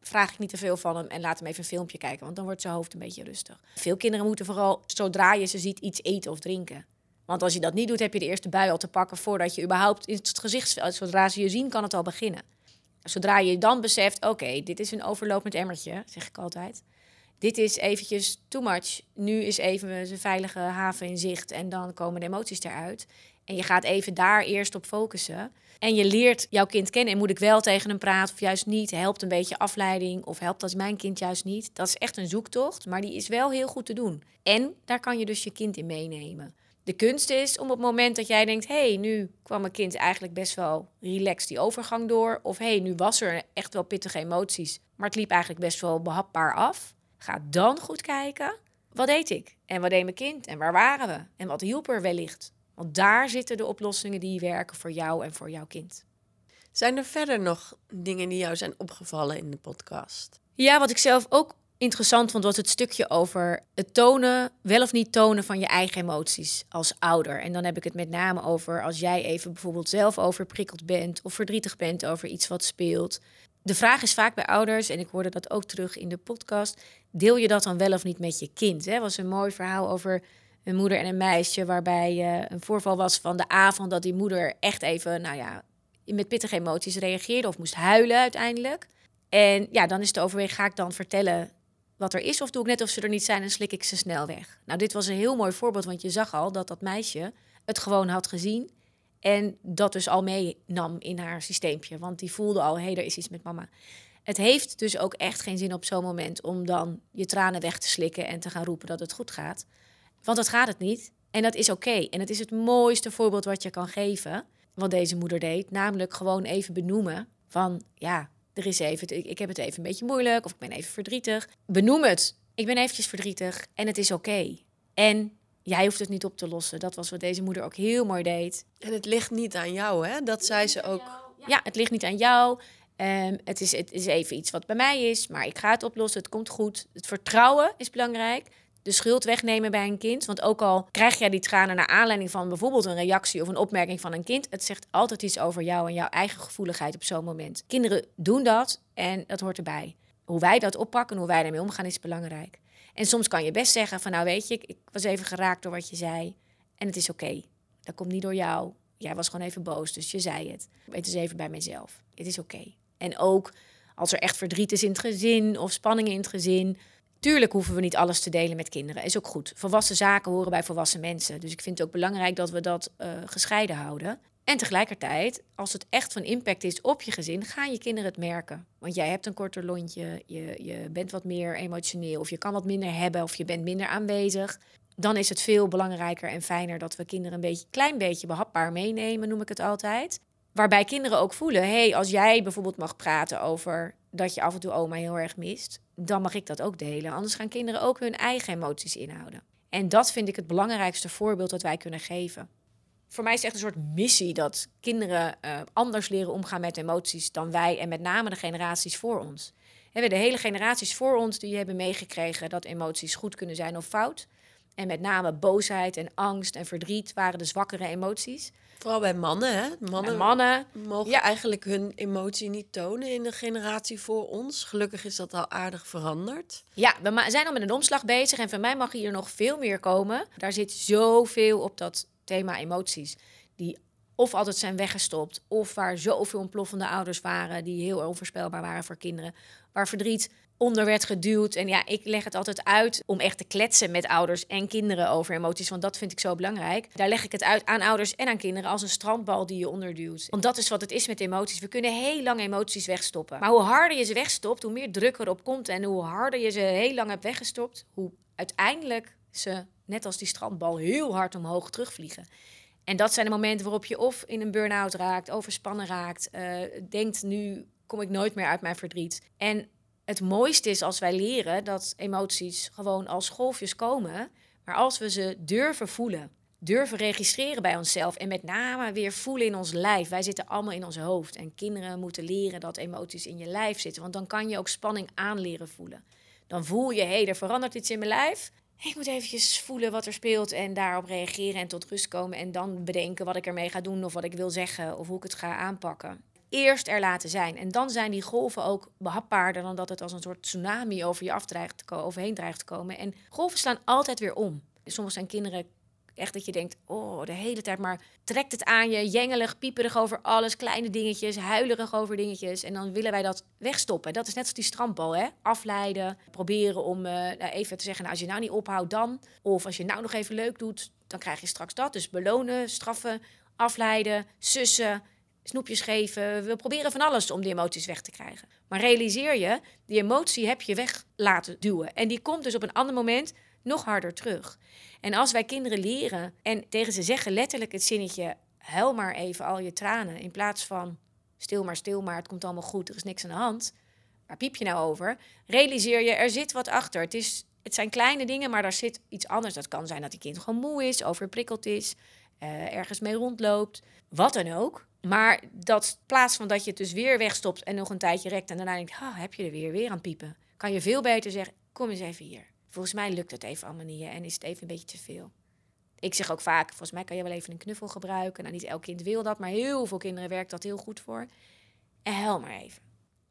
vraag ik niet te veel van hem en laat hem even een filmpje kijken, want dan wordt zijn hoofd een beetje rustig. Veel kinderen moeten vooral, zodra je ze ziet, iets eten of drinken. Want als je dat niet doet, heb je de eerste bui al te pakken voordat je überhaupt in het gezichtsveld, zodra ze je zien, kan het al beginnen. Zodra je dan beseft, oké, okay, dit is een overlopend emmertje, zeg ik altijd. Dit is eventjes too much. Nu is even zijn veilige haven in zicht en dan komen de emoties eruit. En je gaat even daar eerst op focussen. En je leert jouw kind kennen. En moet ik wel tegen hem praten of juist niet? Helpt een beetje afleiding of helpt als mijn kind juist niet? Dat is echt een zoektocht, maar die is wel heel goed te doen. En daar kan je dus je kind in meenemen. De kunst is om op het moment dat jij denkt, hé, hey, nu kwam mijn kind eigenlijk best wel relaxed die overgang door. Of hé, hey, nu was er echt wel pittige emoties, maar het liep eigenlijk best wel behapbaar af. Ga dan goed kijken, wat deed ik? En wat deed mijn kind? En waar waren we? En wat hielp er wellicht? Want daar zitten de oplossingen die werken voor jou en voor jouw kind. Zijn er verder nog dingen die jou zijn opgevallen in de podcast? Ja, wat ik zelf ook interessant vond, was het stukje over het tonen, wel of niet tonen van je eigen emoties als ouder. En dan heb ik het met name over als jij even bijvoorbeeld zelf overprikkeld bent of verdrietig bent over iets wat speelt. De vraag is vaak bij ouders, en ik hoorde dat ook terug in de podcast, deel je dat dan wel of niet met je kind? Er was een mooi verhaal over een moeder en een meisje waarbij een voorval was van de avond dat die moeder echt even, nou ja, met pittige emoties reageerde of moest huilen uiteindelijk. En ja, dan is het overweg, ga ik dan vertellen wat er is, of doe ik net of ze er niet zijn en slik ik ze snel weg. Nou, dit was een heel mooi voorbeeld, want je zag al dat dat meisje het gewoon had gezien en dat dus al meenam in haar systeempje, want die voelde al, hé, hey, er is iets met mama. Het heeft dus ook echt geen zin op zo'n moment om dan je tranen weg te slikken en te gaan roepen dat het goed gaat, want dat gaat het niet en dat is oké. Okay. En het is het mooiste voorbeeld wat je kan geven, wat deze moeder deed, namelijk gewoon even benoemen van, ja, er is even, ik heb het even een beetje moeilijk of ik ben even verdrietig. Benoem het. Ik ben eventjes verdrietig en het is oké. Okay. En jij hoeft het niet op te lossen. Dat was wat deze moeder ook heel mooi deed. En het ligt niet aan jou, hè? Dat zei ze ook. Ja. ja, het ligt niet aan jou. Um, het, is, het is even iets wat bij mij is, maar ik ga het oplossen. Het komt goed. Het vertrouwen is belangrijk. De schuld wegnemen bij een kind. Want ook al krijg jij die tranen naar aanleiding van bijvoorbeeld een reactie of een opmerking van een kind, het zegt altijd iets over jou en jouw eigen gevoeligheid op zo'n moment. Kinderen doen dat en dat hoort erbij. Hoe wij dat oppakken, hoe wij daarmee omgaan, is belangrijk. En soms kan je best zeggen van, nou weet je, ik, ik was even geraakt door wat je zei en het is oké. Okay. Dat komt niet door jou. Jij was gewoon even boos, dus je zei het. Het is even bij mezelf. Het is oké. Okay. En ook als er echt verdriet is in het gezin of spanningen in het gezin. Tuurlijk hoeven we niet alles te delen met kinderen. Is ook goed. Volwassen zaken horen bij volwassen mensen. Dus ik vind het ook belangrijk dat we dat uh, gescheiden houden. En tegelijkertijd, als het echt van impact is op je gezin, gaan je kinderen het merken. Want jij hebt een korter lontje, je, je bent wat meer emotioneel, of je kan wat minder hebben, of je bent minder aanwezig. Dan is het veel belangrijker en fijner dat we kinderen een beetje, klein beetje behapbaar meenemen, noem ik het altijd. Waarbij kinderen ook voelen, hey, als jij bijvoorbeeld mag praten over dat je af en toe oma heel erg mist, dan mag ik dat ook delen. Anders gaan kinderen ook hun eigen emoties inhouden. En dat vind ik het belangrijkste voorbeeld dat wij kunnen geven. Voor mij is het echt een soort missie dat kinderen uh, anders leren omgaan met emoties dan wij en met name de generaties voor ons. We hebben de hele generaties voor ons die hebben meegekregen dat emoties goed kunnen zijn of fout. En met name boosheid en angst en verdriet waren de zwakkere emoties. Vooral bij mannen, hè? Mannen, mannen mogen ja. eigenlijk hun emotie niet tonen in de generatie voor ons. Gelukkig is dat al aardig veranderd. Ja, we zijn al met een omslag bezig en van mij mag hier nog veel meer komen. Daar zit zoveel op dat thema emoties. Die of altijd zijn weggestopt, of waar zoveel ontploffende ouders waren die heel onvoorspelbaar waren voor kinderen. Waar verdriet onder werd geduwd. En ja, ik leg het altijd uit om echt te kletsen met ouders en kinderen over emoties. Want dat vind ik zo belangrijk. Daar leg ik het uit aan ouders en aan kinderen als een strandbal die je onderduwt. Want dat is wat het is met emoties. We kunnen heel lang emoties wegstoppen. Maar hoe harder je ze wegstopt, hoe meer druk erop komt. En hoe harder je ze heel lang hebt weggestopt, hoe uiteindelijk ze, net als die strandbal, heel hard omhoog terugvliegen. En dat zijn de momenten waarop je of in een burn-out raakt, overspannen raakt. Uh, denkt, nu kom ik nooit meer uit mijn verdriet. En het mooiste is als wij leren dat emoties gewoon als golfjes komen, maar als we ze durven voelen, durven registreren bij onszelf en met name weer voelen in ons lijf. Wij zitten allemaal in ons hoofd en kinderen moeten leren dat emoties in je lijf zitten, want dan kan je ook spanning aanleren voelen. Dan voel je, hé, hey, er verandert iets in mijn lijf. Ik moet eventjes voelen wat er speelt en daarop reageren en tot rust komen en dan bedenken wat ik ermee ga doen of wat ik wil zeggen of hoe ik het ga aanpakken. Eerst er laten zijn. En dan zijn die golven ook behapbaarder dan dat het als een soort tsunami over je af dreigt te overheen dreigt te komen. En golven slaan altijd weer om. Soms zijn kinderen echt dat je denkt, oh, de hele tijd maar trekt het aan je. Jengelig, pieperig over alles, kleine dingetjes, huilerig over dingetjes. En dan willen wij dat wegstoppen. Dat is net als die strandbal, hè? Afleiden, proberen om uh, even te zeggen, nou, als je nou niet ophoudt dan. Of als je nou nog even leuk doet, dan krijg je straks dat. Dus belonen, straffen, afleiden, sussen, snoepjes geven. We proberen van alles om die emoties weg te krijgen. Maar realiseer je, die emotie heb je weg laten duwen. En die komt dus op een ander moment nog harder terug. En als wij kinderen leren en tegen ze zeggen letterlijk het zinnetje, huil maar even al je tranen, in plaats van stil maar, stil maar, het komt allemaal goed, er is niks aan de hand. Waar piep je nou over? Realiseer je, er zit wat achter. Het is, het zijn kleine dingen, maar daar zit iets anders. Dat kan zijn dat die kind gewoon moe is, overprikkeld is, uh, ergens mee rondloopt, wat dan ook. Maar dat in plaats van dat je het dus weer wegstopt en nog een tijdje rekt en daarna denkt, oh, heb je er weer, weer aan piepen. Kan je veel beter zeggen, kom eens even hier. Volgens mij lukt het even allemaal niet en is het even een beetje te veel. Ik zeg ook vaak, volgens mij kan je wel even een knuffel gebruiken. Nou, niet elk kind wil dat, maar heel veel kinderen werkt dat heel goed voor. En huil maar even.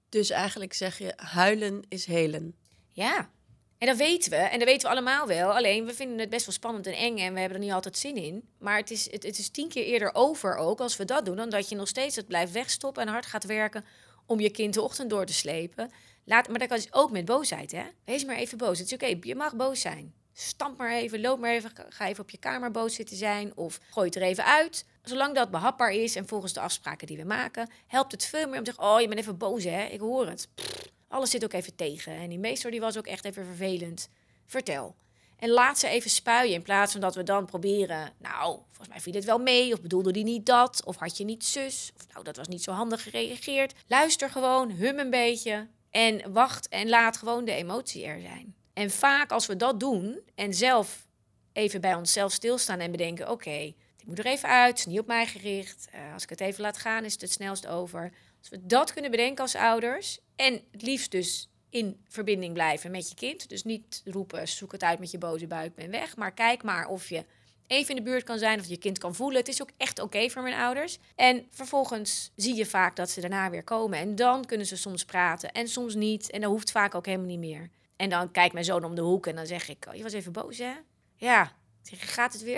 Dus eigenlijk zeg je, huilen is helen. Ja, en dat weten we. En dat weten we allemaal wel. Alleen, we vinden het best wel spannend en eng en we hebben er niet altijd zin in. Maar het is, het, het is tien keer eerder over ook als we dat doen, dan dat je nog steeds het blijft wegstoppen en hard gaat werken om je kind de ochtend door te slepen. Laat, maar dat kan dus ook met boosheid, hè? Wees maar even boos. Het is oké, okay, je mag boos zijn. Stamp maar even, loop maar even, ga even op je kamer boos zitten zijn of gooi het er even uit. Zolang dat behapbaar is en volgens de afspraken die we maken, helpt het veel meer om te zeggen, oh, je bent even boos, hè? Ik hoor het. Pff, alles zit ook even tegen. En die meester die was ook echt even vervelend. Vertel. En laat ze even spuien in plaats van dat we dan proberen, nou, volgens mij viel het wel mee, of bedoelde die niet dat, of had je niet zus, of nou, dat was niet zo handig gereageerd. Luister gewoon, hum een beetje en wacht en laat gewoon de emotie er zijn. En vaak als we dat doen en zelf even bij onszelf stilstaan en bedenken, oké, okay, dit moet er even uit, het is niet op mij gericht, uh, als ik het even laat gaan is het het snelst over. Als we dat kunnen bedenken als ouders en het liefst dus in verbinding blijven met je kind. Dus niet roepen, zoek het uit met je boze buik, ben weg. Maar kijk maar of je even in de buurt kan zijn, of je kind kan voelen. Het is ook echt oké okay voor mijn ouders. En vervolgens zie je vaak dat ze daarna weer komen. En dan kunnen ze soms praten en soms niet. En dat hoeft vaak ook helemaal niet meer. En dan kijkt mijn zoon om de hoek en dan zeg ik, oh, je was even boos, hè? Ja, gaat het weer?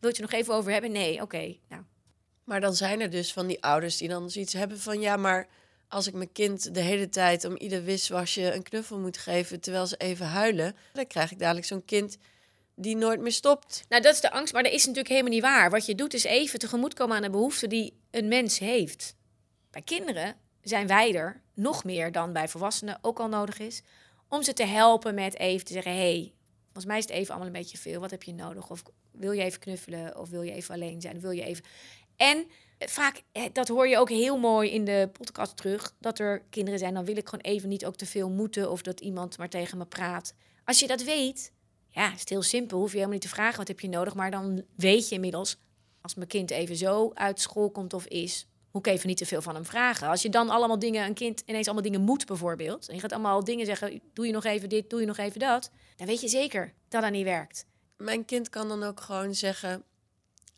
Wil je het nog even over hebben? Nee, oké. Okay, nou. Maar dan zijn er dus van die ouders die dan zoiets hebben van, ja, maar als ik mijn kind de hele tijd om ieder wiswasje een knuffel moet geven terwijl ze even huilen, dan krijg ik dadelijk zo'n kind die nooit meer stopt. Nou, dat is de angst, maar dat is natuurlijk helemaal niet waar. Wat je doet is even tegemoetkomen aan de behoefte die een mens heeft. Bij kinderen zijn wij er nog meer dan bij volwassenen ook al nodig is, om ze te helpen met even te zeggen, hé, hey, volgens mij is het even allemaal een beetje veel. Wat heb je nodig? Of wil je even knuffelen? Of wil je even alleen zijn? Of wil je even... En vaak, dat hoor je ook heel mooi in de podcast terug, dat er kinderen zijn, dan wil ik gewoon even niet ook te veel moeten of dat iemand maar tegen me praat. Als je dat weet, ja, is het heel simpel, hoef je helemaal niet te vragen wat heb je nodig, maar dan weet je inmiddels, als mijn kind even zo uit school komt of is, moet ik even niet te veel van hem vragen. Als je dan allemaal dingen, een kind ineens allemaal dingen moet bijvoorbeeld, en je gaat allemaal dingen zeggen, doe je nog even dit, doe je nog even dat, dan weet je zeker dat dat niet werkt. Mijn kind kan dan ook gewoon zeggen,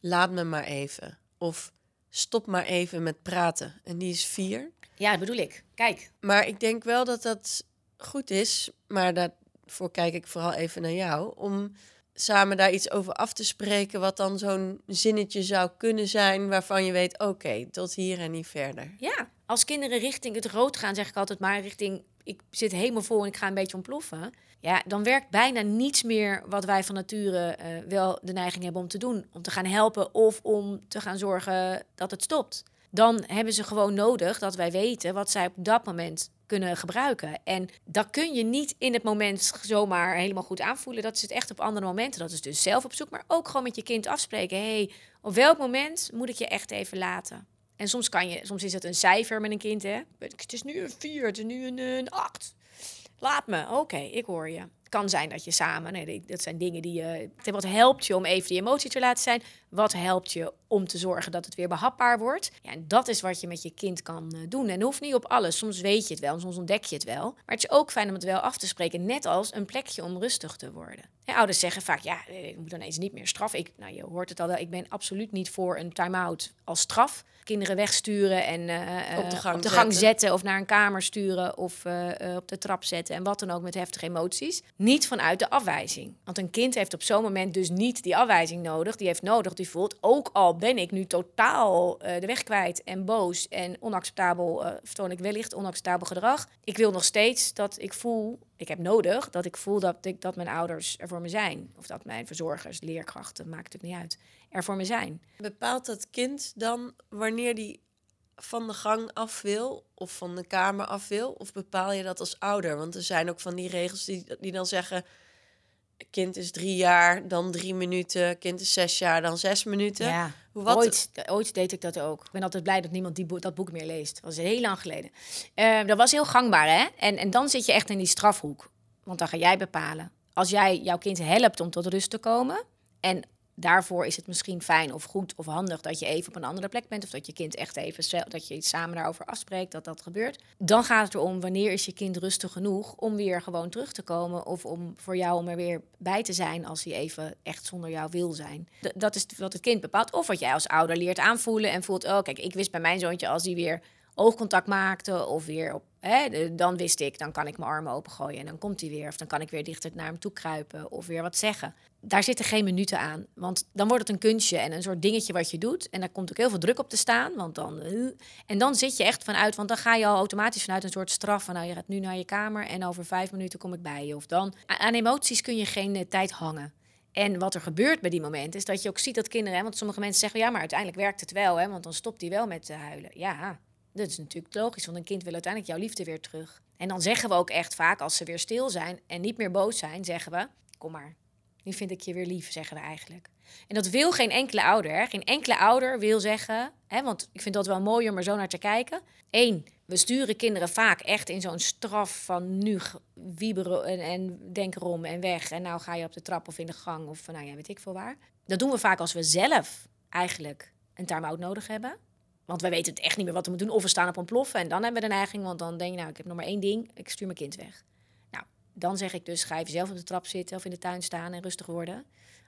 laat me maar even. Of stop maar even met praten. En die is vier. Ja, dat bedoel ik. Kijk. Maar ik denk wel dat dat goed is. Maar daarvoor kijk ik vooral even naar jou. Om samen daar iets over af te spreken. Wat dan zo'n zinnetje zou kunnen zijn. Waarvan je weet, oké, okay, tot hier en niet verder. Ja, als kinderen richting het rood gaan, zeg ik altijd maar. Richting, ik zit helemaal vol en ik ga een beetje ontploffen. Ja, dan werkt bijna niets meer wat wij van nature uh, wel de neiging hebben om te doen. Om te gaan helpen of om te gaan zorgen dat het stopt. Dan hebben ze gewoon nodig dat wij weten wat zij op dat moment kunnen gebruiken. En dat kun je niet in het moment zomaar helemaal goed aanvoelen. Dat is het echt op andere momenten. Dat is dus zelf op zoek, maar ook gewoon met je kind afspreken. Hey, op welk moment moet ik je echt even laten? En soms kan je, soms is het een cijfer met een kind, hè? Het is nu een vier, het is nu een, een acht. Laat me, oké, okay, ik hoor je. Het kan zijn dat je samen, nee, dat zijn dingen die je... Wat helpt je om even die emotie te laten zijn? Wat helpt je om te zorgen dat het weer behapbaar wordt? Ja, en dat is wat je met je kind kan doen. En het hoeft niet op alles. Soms weet je het wel, soms ontdek je het wel. Maar het is ook fijn om het wel af te spreken. Net als een plekje om rustig te worden. Ja, ouders zeggen vaak, ja, ik moet dan eens niet meer straf. Ik, nou, je hoort het al wel, ik ben absoluut niet voor een time-out als straf. Kinderen wegsturen en uh, op de gang, op de gang zetten. zetten of naar een kamer sturen of uh, uh, op de trap zetten en wat dan ook met heftige emoties. Niet vanuit de afwijzing. Want een kind heeft op zo'n moment dus niet die afwijzing nodig. Die heeft nodig, die voelt, ook al ben ik nu totaal uh, de weg kwijt en boos en onacceptabel, uh, vertoon ik wellicht onacceptabel gedrag. Ik wil nog steeds dat ik voel, ik heb nodig dat ik voel dat, ik, dat mijn ouders er voor me zijn. Of dat mijn verzorgers, leerkrachten, maakt het niet uit, er voor me zijn. Bepaalt dat kind dan wanneer die van de gang af wil of van de kamer af wil? Of bepaal je dat als ouder? Want er zijn ook van die regels die, die dan zeggen, kind is drie jaar, dan drie minuten. Kind is zes jaar, dan zes minuten. Ja, Wat? Ooit, ooit deed ik dat ook. Ik ben altijd blij dat niemand die bo- dat boek meer leest. Dat was heel lang geleden. Uh, dat was heel gangbaar, hè? En, en dan zit je echt in die strafhoek. Want dan ga jij bepalen. Als jij jouw kind helpt om tot rust te komen, en daarvoor is het misschien fijn of goed of handig dat je even op een andere plek bent, of dat je kind echt even, dat je iets samen daarover afspreekt, dat dat gebeurt. Dan gaat het erom, wanneer is je kind rustig genoeg om weer gewoon terug te komen, of om voor jou om er weer bij te zijn als hij even echt zonder jou wil zijn. D- dat is wat het kind bepaalt. Of wat jij als ouder leert aanvoelen en voelt, oh kijk, ik wist bij mijn zoontje als hij weer oogcontact maakte of weer op, hè, dan wist ik, dan kan ik mijn armen opengooien en dan komt hij weer. Of dan kan ik weer dichter naar hem toe kruipen of weer wat zeggen. Daar zitten geen minuten aan, want dan wordt het een kunstje en een soort dingetje wat je doet. En daar komt ook heel veel druk op te staan, want dan... En dan zit je echt vanuit, want dan ga je al automatisch vanuit een soort straf van, nou, je gaat nu naar je kamer en over vijf minuten kom ik bij je. Of dan, aan emoties kun je geen uh, tijd hangen. En wat er gebeurt bij die momenten is dat je ook ziet dat kinderen... Hè, want sommige mensen zeggen, ja, maar uiteindelijk werkt het wel, hè, want dan stopt hij wel met te huilen. Ja, dat is natuurlijk logisch, want een kind wil uiteindelijk jouw liefde weer terug. En dan zeggen we ook echt vaak, als ze weer stil zijn en niet meer boos zijn, zeggen we, kom maar, nu vind ik je weer lief, zeggen we eigenlijk. En dat wil geen enkele ouder, hè. Geen enkele ouder wil zeggen, hè, want ik vind dat wel mooi om er zo naar te kijken. Eén, we sturen kinderen vaak echt in zo'n straf van nu wieberen en, en denk erom en weg. En nou ga je op de trap of in de gang of nou ja, weet ik veel waar. Dat doen we vaak als we zelf eigenlijk een time-out nodig hebben. Want wij weten het echt niet meer wat we moeten doen. Of we staan op ontploffen en dan hebben we de neiging. Want dan denk je, nou, ik heb nog maar één ding. Ik stuur mijn kind weg. Nou, dan zeg ik dus, ga even zelf op de trap zitten of in de tuin staan en rustig worden.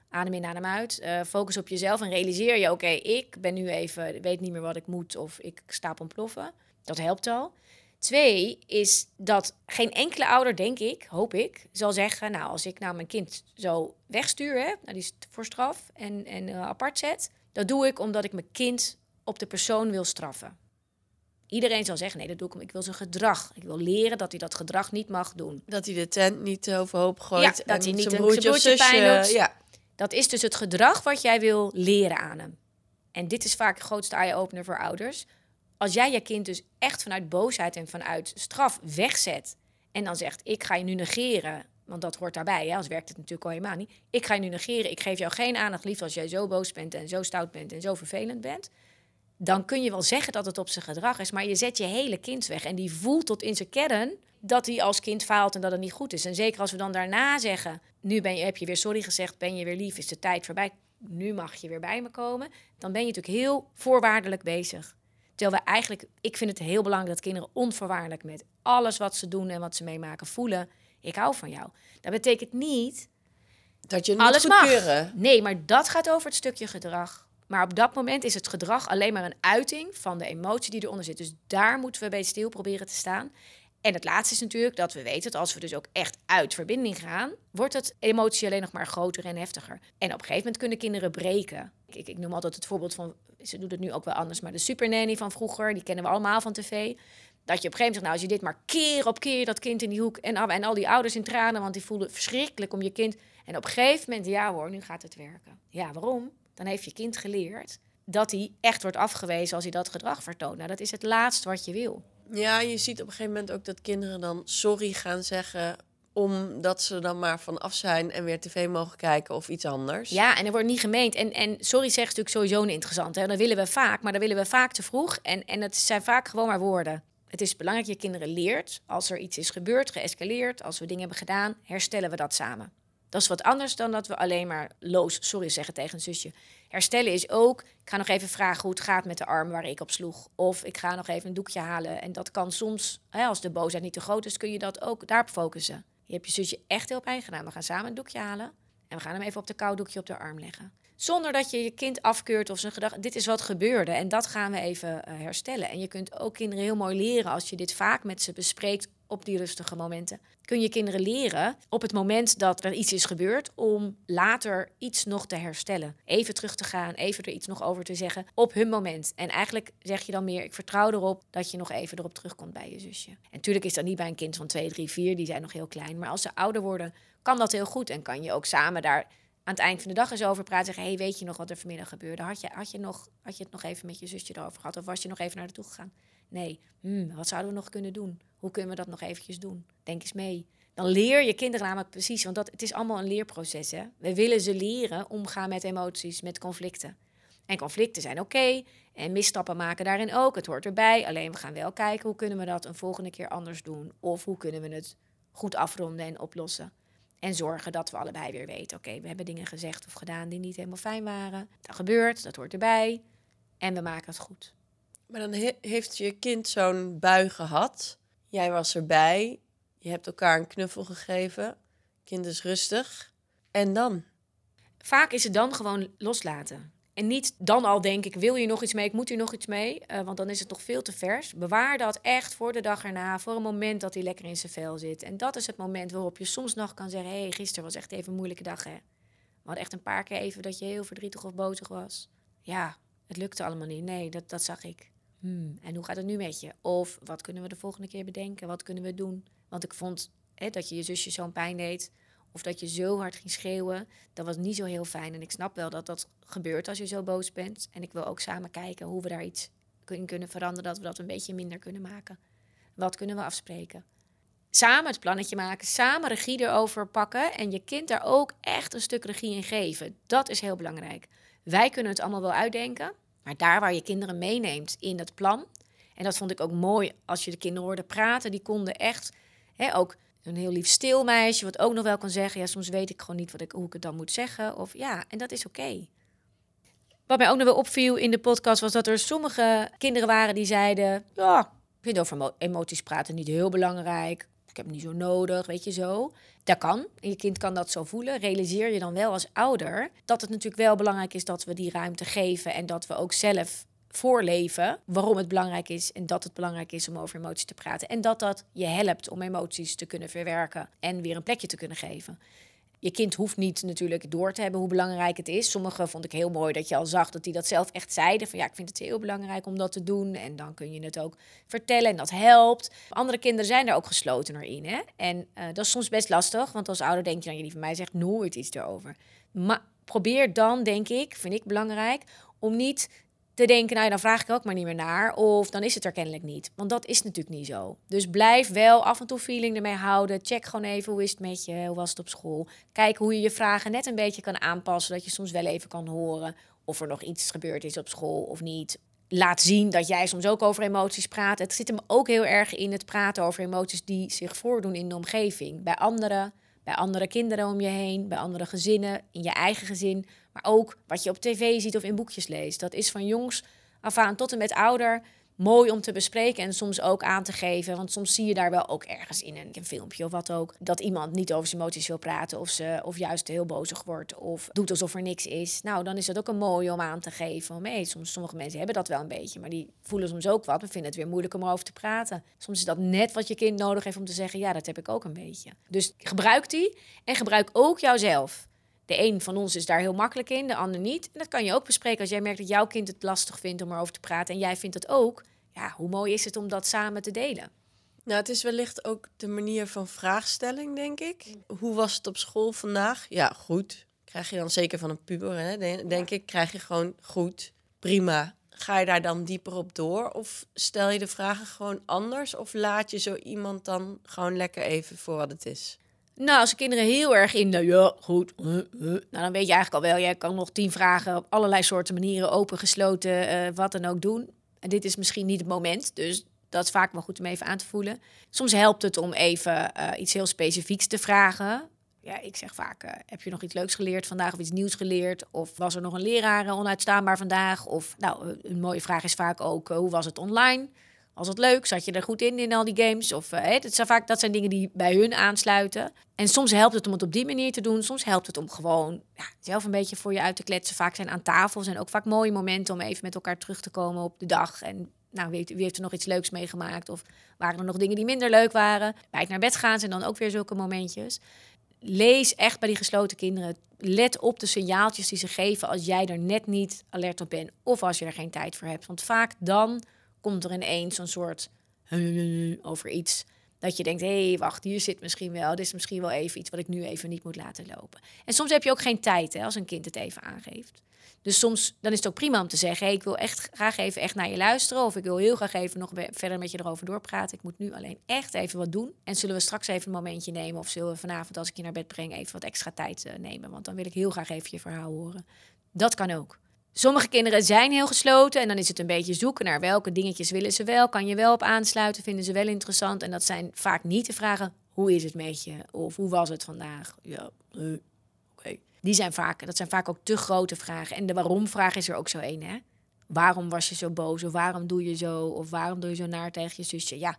Adem in, adem uit. Uh, focus op jezelf en realiseer je, oké, okay, ik ben nu even, weet niet meer wat ik moet of ik sta op ontploffen. Dat helpt al. Twee is dat geen enkele ouder, denk ik, hoop ik, zal zeggen, nou, als ik nou mijn kind zo wegstuur, hè, nou, die is voor straf en, en uh, apart zet, dat doe ik omdat ik mijn kind op de persoon wil straffen. Iedereen zal zeggen, nee, dat doe ik hem. Ik wil zijn gedrag. Ik wil leren dat hij dat gedrag niet mag doen. Dat hij de tent niet overhoop gooit. Ja, dat en hij niet een broertje of zusje pijn doet. Ja. Dat is dus het gedrag wat jij wil leren aan hem. En dit is vaak de grootste eye-opener voor ouders. Als jij je kind dus echt vanuit boosheid en vanuit straf wegzet en dan zegt, ik ga je nu negeren, want dat hoort daarbij, hè? Als werkt het natuurlijk al helemaal niet. Ik ga je nu negeren, ik geef jou geen aandacht, lief, als jij zo boos bent en zo stout bent en zo vervelend bent. Dan kun je wel zeggen dat het op zijn gedrag is, maar je zet je hele kind weg. En die voelt tot in zijn kern dat hij als kind faalt en dat het niet goed is. En zeker als we dan daarna zeggen, nu ben je, heb je weer sorry gezegd, ben je weer lief, is de tijd voorbij, nu mag je weer bij me komen. Dan ben je natuurlijk heel voorwaardelijk bezig. Terwijl we eigenlijk, ik vind het heel belangrijk dat kinderen onvoorwaardelijk met alles wat ze doen en wat ze meemaken voelen, ik hou van jou. Dat betekent niet dat je alles mag. Nee, maar dat gaat over het stukje gedrag. Maar op dat moment is het gedrag alleen maar een uiting van de emotie die eronder zit. Dus daar moeten we bij stil proberen te staan. En het laatste is natuurlijk dat we weten dat als we dus ook echt uit verbinding gaan, wordt het emotie alleen nog maar groter en heftiger. En op een gegeven moment kunnen kinderen breken. Ik, ik noem altijd het voorbeeld van, ze doen het nu ook wel anders, maar de supernanny van vroeger, die kennen we allemaal van tv. Dat je op een gegeven moment zegt, nou als je dit maar keer op keer dat kind in die hoek en, en al die ouders in tranen, want die voelen het verschrikkelijk om je kind. En op een gegeven moment, ja hoor, nu gaat het werken. Ja, waarom? Dan heeft je kind geleerd dat hij echt wordt afgewezen als hij dat gedrag vertoont. Nou, dat is het laatste wat je wil. Ja, je ziet op een gegeven moment ook dat kinderen dan sorry gaan zeggen, omdat ze dan maar vanaf zijn en weer tv mogen kijken of iets anders. Ja, en er wordt niet gemeend. En, en sorry zeggen is natuurlijk sowieso niet interessant. Hè? Dat willen we vaak, maar dat willen we vaak te vroeg. En, en dat zijn vaak gewoon maar woorden. Het is belangrijk dat je kinderen leert, als er iets is gebeurd, geëscaleerd, als we dingen hebben gedaan, herstellen we dat samen. Dat is wat anders dan dat we alleen maar loos sorry zeggen tegen een zusje. Herstellen is ook, ik ga nog even vragen hoe het gaat met de arm waar ik op sloeg. Of ik ga nog even een doekje halen. En dat kan soms, hè, als de boosheid niet te groot is, kun je dat ook daarop focussen. Je hebt je zusje echt heel op eigen gedaan. We gaan samen een doekje halen en we gaan hem even op de kou doekje op de arm leggen. Zonder dat je je kind afkeurt of zijn gedachte, dit is wat gebeurde en dat gaan we even uh, herstellen. En je kunt ook kinderen heel mooi leren als je dit vaak met ze bespreekt op die rustige momenten. Kun je kinderen leren op het moment dat er iets is gebeurd om later iets nog te herstellen. Even terug te gaan, even er iets nog over te zeggen op hun moment. En eigenlijk zeg je dan meer, ik vertrouw erop dat je nog even erop terugkomt bij je zusje. En natuurlijk is dat niet bij een kind van twee, drie, vier, die zijn nog heel klein. Maar als ze ouder worden, kan dat heel goed en kan je ook samen daar aan het eind van de dag eens over praten. Zeggen, hey, weet je nog wat er vanmiddag gebeurde? Had je, had, je nog, had je het nog even met je zusje erover gehad? Of was je nog even naar de toe gegaan? Nee, hmm, wat zouden we nog kunnen doen? Hoe kunnen we dat nog eventjes doen? Denk eens mee. Dan leer je kinderen namelijk precies. Want dat, het is allemaal een leerproces. Hè? We willen ze leren omgaan met emoties, met conflicten. En conflicten zijn oké. Okay, en misstappen maken daarin ook. Het hoort erbij. Alleen we gaan wel kijken, hoe kunnen we dat een volgende keer anders doen? Of hoe kunnen we het goed afronden en oplossen? En zorgen dat we allebei weer weten, oké, okay, we hebben dingen gezegd of gedaan die niet helemaal fijn waren. Dat gebeurt, dat hoort erbij. En we maken het goed. Maar dan he- heeft je kind zo'n bui gehad. Jij was erbij. Je hebt elkaar een knuffel gegeven. Kind is rustig. En dan? Vaak is het dan gewoon loslaten. En niet dan al denk ik, wil je nog iets mee, ik moet hier nog iets mee. Uh, want dan is het nog veel te vers. Bewaar dat echt voor de dag erna, voor een moment dat hij lekker in zijn vel zit. En dat is het moment waarop je soms nog kan zeggen, hé, hey, gisteren was echt even een moeilijke dag, hè. We hadden echt een paar keer even dat je heel verdrietig of bozig was. Ja, het lukte allemaal niet. Nee, dat, dat zag ik. Hmm, en hoe gaat het nu met je? Of wat kunnen we de volgende keer bedenken? Wat kunnen we doen? Want ik vond hè, dat je je zusje zo'n pijn deed. Of dat je zo hard ging schreeuwen. Dat was niet zo heel fijn. En ik snap wel dat dat gebeurt als je zo boos bent. En ik wil ook samen kijken hoe we daar iets in kunnen veranderen. Dat we dat een beetje minder kunnen maken. Wat kunnen we afspreken? Samen het plannetje maken. Samen regie erover pakken. En je kind daar ook echt een stuk regie in geven. Dat is heel belangrijk. Wij kunnen het allemaal wel uitdenken. Maar daar waar je kinderen meeneemt in dat plan. En dat vond ik ook mooi als je de kinderen hoorde praten. Die konden echt hè, ook... Een heel lief stil meisje, wat ook nog wel kan zeggen... ja, soms weet ik gewoon niet wat ik, hoe ik het dan moet zeggen. Of ja, en dat is oké. Okay. Wat mij ook nog wel opviel in de podcast... was dat er sommige kinderen waren die zeiden... ja, ik vind over emoties praten niet heel belangrijk. Ik heb het niet zo nodig, weet je zo. Dat kan, en je kind kan dat zo voelen. Realiseer je dan wel als ouder... dat het natuurlijk wel belangrijk is dat we die ruimte geven... en dat we ook zelf voorleven waarom het belangrijk is... en dat het belangrijk is om over emoties te praten. En dat dat je helpt om emoties te kunnen verwerken... en weer een plekje te kunnen geven. Je kind hoeft niet natuurlijk door te hebben hoe belangrijk het is. Sommigen vond ik heel mooi dat je al zag dat die dat zelf echt zeiden. Van ja, ik vind het heel belangrijk om dat te doen. En dan kun je het ook vertellen en dat helpt. Andere kinderen zijn daar ook geslotener in. Hè? En uh, dat is soms best lastig. Want als ouder denk je, nou, die van mij zegt nooit iets erover. Maar probeer dan, denk ik, vind ik belangrijk... om niet... te denken, nou ja, dan vraag ik ook maar niet meer naar. Of dan is het er kennelijk niet. Want dat is natuurlijk niet zo. Dus blijf wel af en toe feeling ermee houden. Check gewoon even, hoe is het met je? Hoe was het op school? Kijk hoe je je vragen net een beetje kan aanpassen. Dat je soms wel even kan horen of er nog iets gebeurd is op school of niet. Laat zien dat jij soms ook over emoties praat. Het zit hem ook heel erg in het praten over emoties die zich voordoen in de omgeving. Bij anderen, bij andere kinderen om je heen, bij andere gezinnen, in je eigen gezin... Maar ook wat je op tv ziet of in boekjes leest. Dat is van jongs af aan tot en met ouder mooi om te bespreken en soms ook aan te geven. Want soms zie je daar wel ook ergens in een, een filmpje of wat ook... dat iemand niet over zijn emoties wil praten of, ze, of juist heel bozig wordt... of doet alsof er niks is. Nou, dan is dat ook een mooie om aan te geven. Om, hey, soms, sommige mensen hebben dat wel een beetje, maar die voelen soms ook wat. We vinden het weer moeilijk om erover te praten. Soms is dat net wat je kind nodig heeft om te zeggen... ja, dat heb ik ook een beetje. Dus gebruik die en gebruik ook jouzelf. De een van ons is daar heel makkelijk in, de ander niet. En dat kan je ook bespreken als jij merkt dat jouw kind het lastig vindt om erover te praten. En jij vindt dat ook. Ja, hoe mooi is het om dat samen te delen? Nou, het is wellicht ook de manier van vraagstelling, denk ik. Hoe was het op school vandaag? Ja, goed. Krijg je dan zeker van een puber, hè? Denk ja. ik. Krijg je gewoon goed, prima. Ga je daar dan dieper op door? Of stel je de vragen gewoon anders? Of laat je zo iemand dan gewoon lekker even voor wat het is? Nou, als de kinderen heel erg in de, ja, goed, uh, uh, nou, dan weet je eigenlijk al wel... jij kan nog tien vragen op allerlei soorten manieren, open, gesloten, uh, wat dan ook doen. En dit is misschien niet het moment, dus dat is vaak wel goed om even aan te voelen. Soms helpt het om even uh, iets heel specifieks te vragen. Ja, ik zeg vaak, uh, heb je nog iets leuks geleerd vandaag of iets nieuws geleerd? Of was er nog een leraar uh, onuitstaanbaar vandaag? Of, nou, een mooie vraag is vaak ook, uh, hoe was het online? Was het leuk? Zat je er goed in, in al die games? Of, uh, hey, dat, zijn vaak, dat zijn dingen die bij hun aansluiten. En soms helpt het om het op die manier te doen. Soms helpt het om gewoon ja, zelf een beetje voor je uit te kletsen. Vaak zijn aan tafel, zijn ook vaak mooie momenten om even met elkaar terug te komen op de dag. En nou, wie, wie heeft er nog iets leuks meegemaakt? Of waren er nog dingen die minder leuk waren? Bij het naar bed gaan zijn dan ook weer zulke momentjes. Lees echt bij die gesloten kinderen. Let op de signaaltjes die ze geven als jij er net niet alert op bent. Of als je er geen tijd voor hebt. Want vaak dan... komt er ineens zo'n soort over iets. Dat je denkt, hé, hey, wacht, hier zit misschien wel... dit is misschien wel even iets wat ik nu even niet moet laten lopen. En soms heb je ook geen tijd, hè, als een kind het even aangeeft. Dus soms, dan is het ook prima om te zeggen... Hey, ik wil echt graag even echt naar je luisteren... of ik wil heel graag even nog verder met je erover doorpraten. Ik moet nu alleen echt even wat doen. En zullen we straks even een momentje nemen... of zullen we vanavond, als ik je naar bed breng... even wat extra tijd uh, nemen, want dan wil ik heel graag even je verhaal horen. Dat kan ook. Sommige kinderen zijn heel gesloten en dan is het een beetje zoeken naar welke dingetjes willen ze wel. Kan je wel op aansluiten, vinden ze wel interessant. En dat zijn vaak niet de vragen, hoe is het met je? Of hoe was het vandaag? Ja, uh, oké. Okay. Die zijn vaak, dat zijn vaak ook te grote vragen. En de waarom-vraag is er ook zo één, hè? Waarom was je zo boos? Of waarom doe je zo? Of waarom doe je zo naar tegen je zusje? Ja,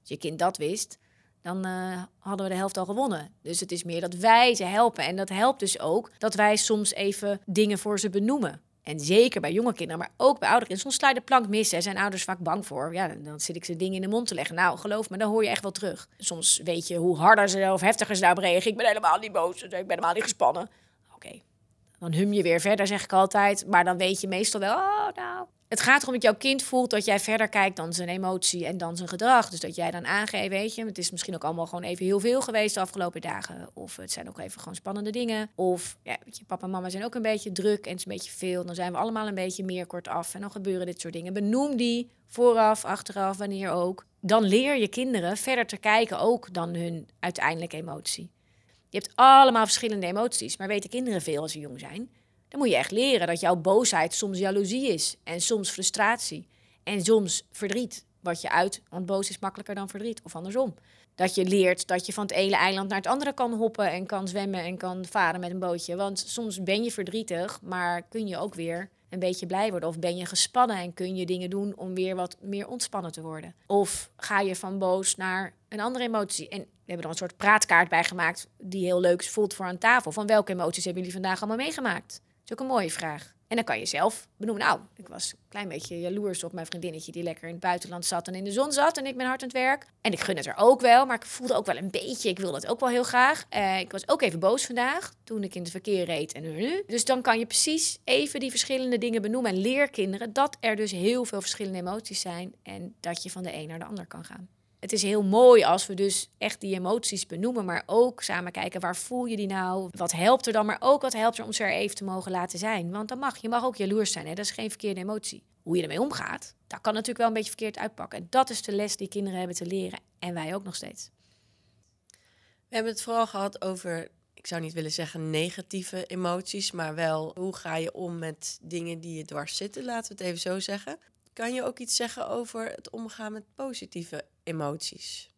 als je kind dat wist, dan uh, hadden we de helft al gewonnen. Dus het is meer dat wij ze helpen. En dat helpt dus ook dat wij soms even dingen voor ze benoemen. En zeker bij jonge kinderen, maar ook bij ouderen. Soms sla je de plank mis, hè. Zijn ouders vaak bang voor. Ja, dan zit ik ze dingen in de mond te leggen. Nou, geloof me, dan hoor je echt wel terug. Soms weet je hoe harder ze of heftiger ze daarop reageren. Ik ben helemaal niet boos, ik ben helemaal niet gespannen. Oké, okay. Dan hum je weer verder, zeg ik altijd. Maar dan weet je meestal wel, oh nou... Het gaat erom dat jouw kind voelt dat jij verder kijkt dan zijn emotie en dan zijn gedrag. Dus dat jij dan aangeeft, weet je, het is misschien ook allemaal gewoon even heel veel geweest de afgelopen dagen. Of het zijn ook even gewoon spannende dingen. Of ja, weet je, papa en mama zijn ook een beetje druk en het is een beetje veel. Dan zijn we allemaal een beetje meer kortaf en dan gebeuren dit soort dingen. Benoem die vooraf, achteraf, wanneer ook. Dan leer je kinderen verder te kijken ook dan hun uiteindelijke emotie. Je hebt allemaal verschillende emoties, maar weten kinderen veel als ze jong zijn? Dan moet je echt leren dat jouw boosheid soms jaloezie is. En soms frustratie. En soms verdriet. Wat je uit, want boos is makkelijker dan verdriet. Of andersom. Dat je leert dat je van het ene eiland naar het andere kan hoppen. En kan zwemmen en kan varen met een bootje. Want soms ben je verdrietig, maar kun je ook weer een beetje blij worden. Of ben je gespannen en kun je dingen doen om weer wat meer ontspannen te worden. Of ga je van boos naar een andere emotie. En we hebben er een soort praatkaart bij gemaakt die heel leuk voelt voor aan tafel. Van welke emoties hebben jullie vandaag allemaal meegemaakt? Dat is ook een mooie vraag. En dan kan je zelf benoemen. Nou, ik was een klein beetje jaloers op mijn vriendinnetje die lekker in het buitenland zat en in de zon zat. En ik ben hard aan het werk. En ik gun het er ook wel, maar ik voelde ook wel een beetje. Ik wil dat ook wel heel graag. Uh, ik was ook even boos vandaag toen ik in het verkeer reed. En nu. Dus dan kan je precies even die verschillende dingen benoemen. En leer kinderen dat er dus heel veel verschillende emoties zijn. En dat je van de een naar de ander kan gaan. Het is heel mooi als we dus echt die emoties benoemen, maar ook samen kijken, waar voel je die nou? Wat helpt er dan? Maar ook wat helpt er om ze er even te mogen laten zijn? Want dan mag, je mag ook jaloers zijn, hè? Dat is geen verkeerde emotie. Hoe je ermee omgaat, dat kan natuurlijk wel een beetje verkeerd uitpakken. En dat is de les die kinderen hebben te leren en wij ook nog steeds. We hebben het vooral gehad over, ik zou niet willen zeggen negatieve emoties, maar wel hoe ga je om met dingen die je dwars zitten, laten we het even zo zeggen. Kan je ook iets zeggen over het omgaan met positieve emoties?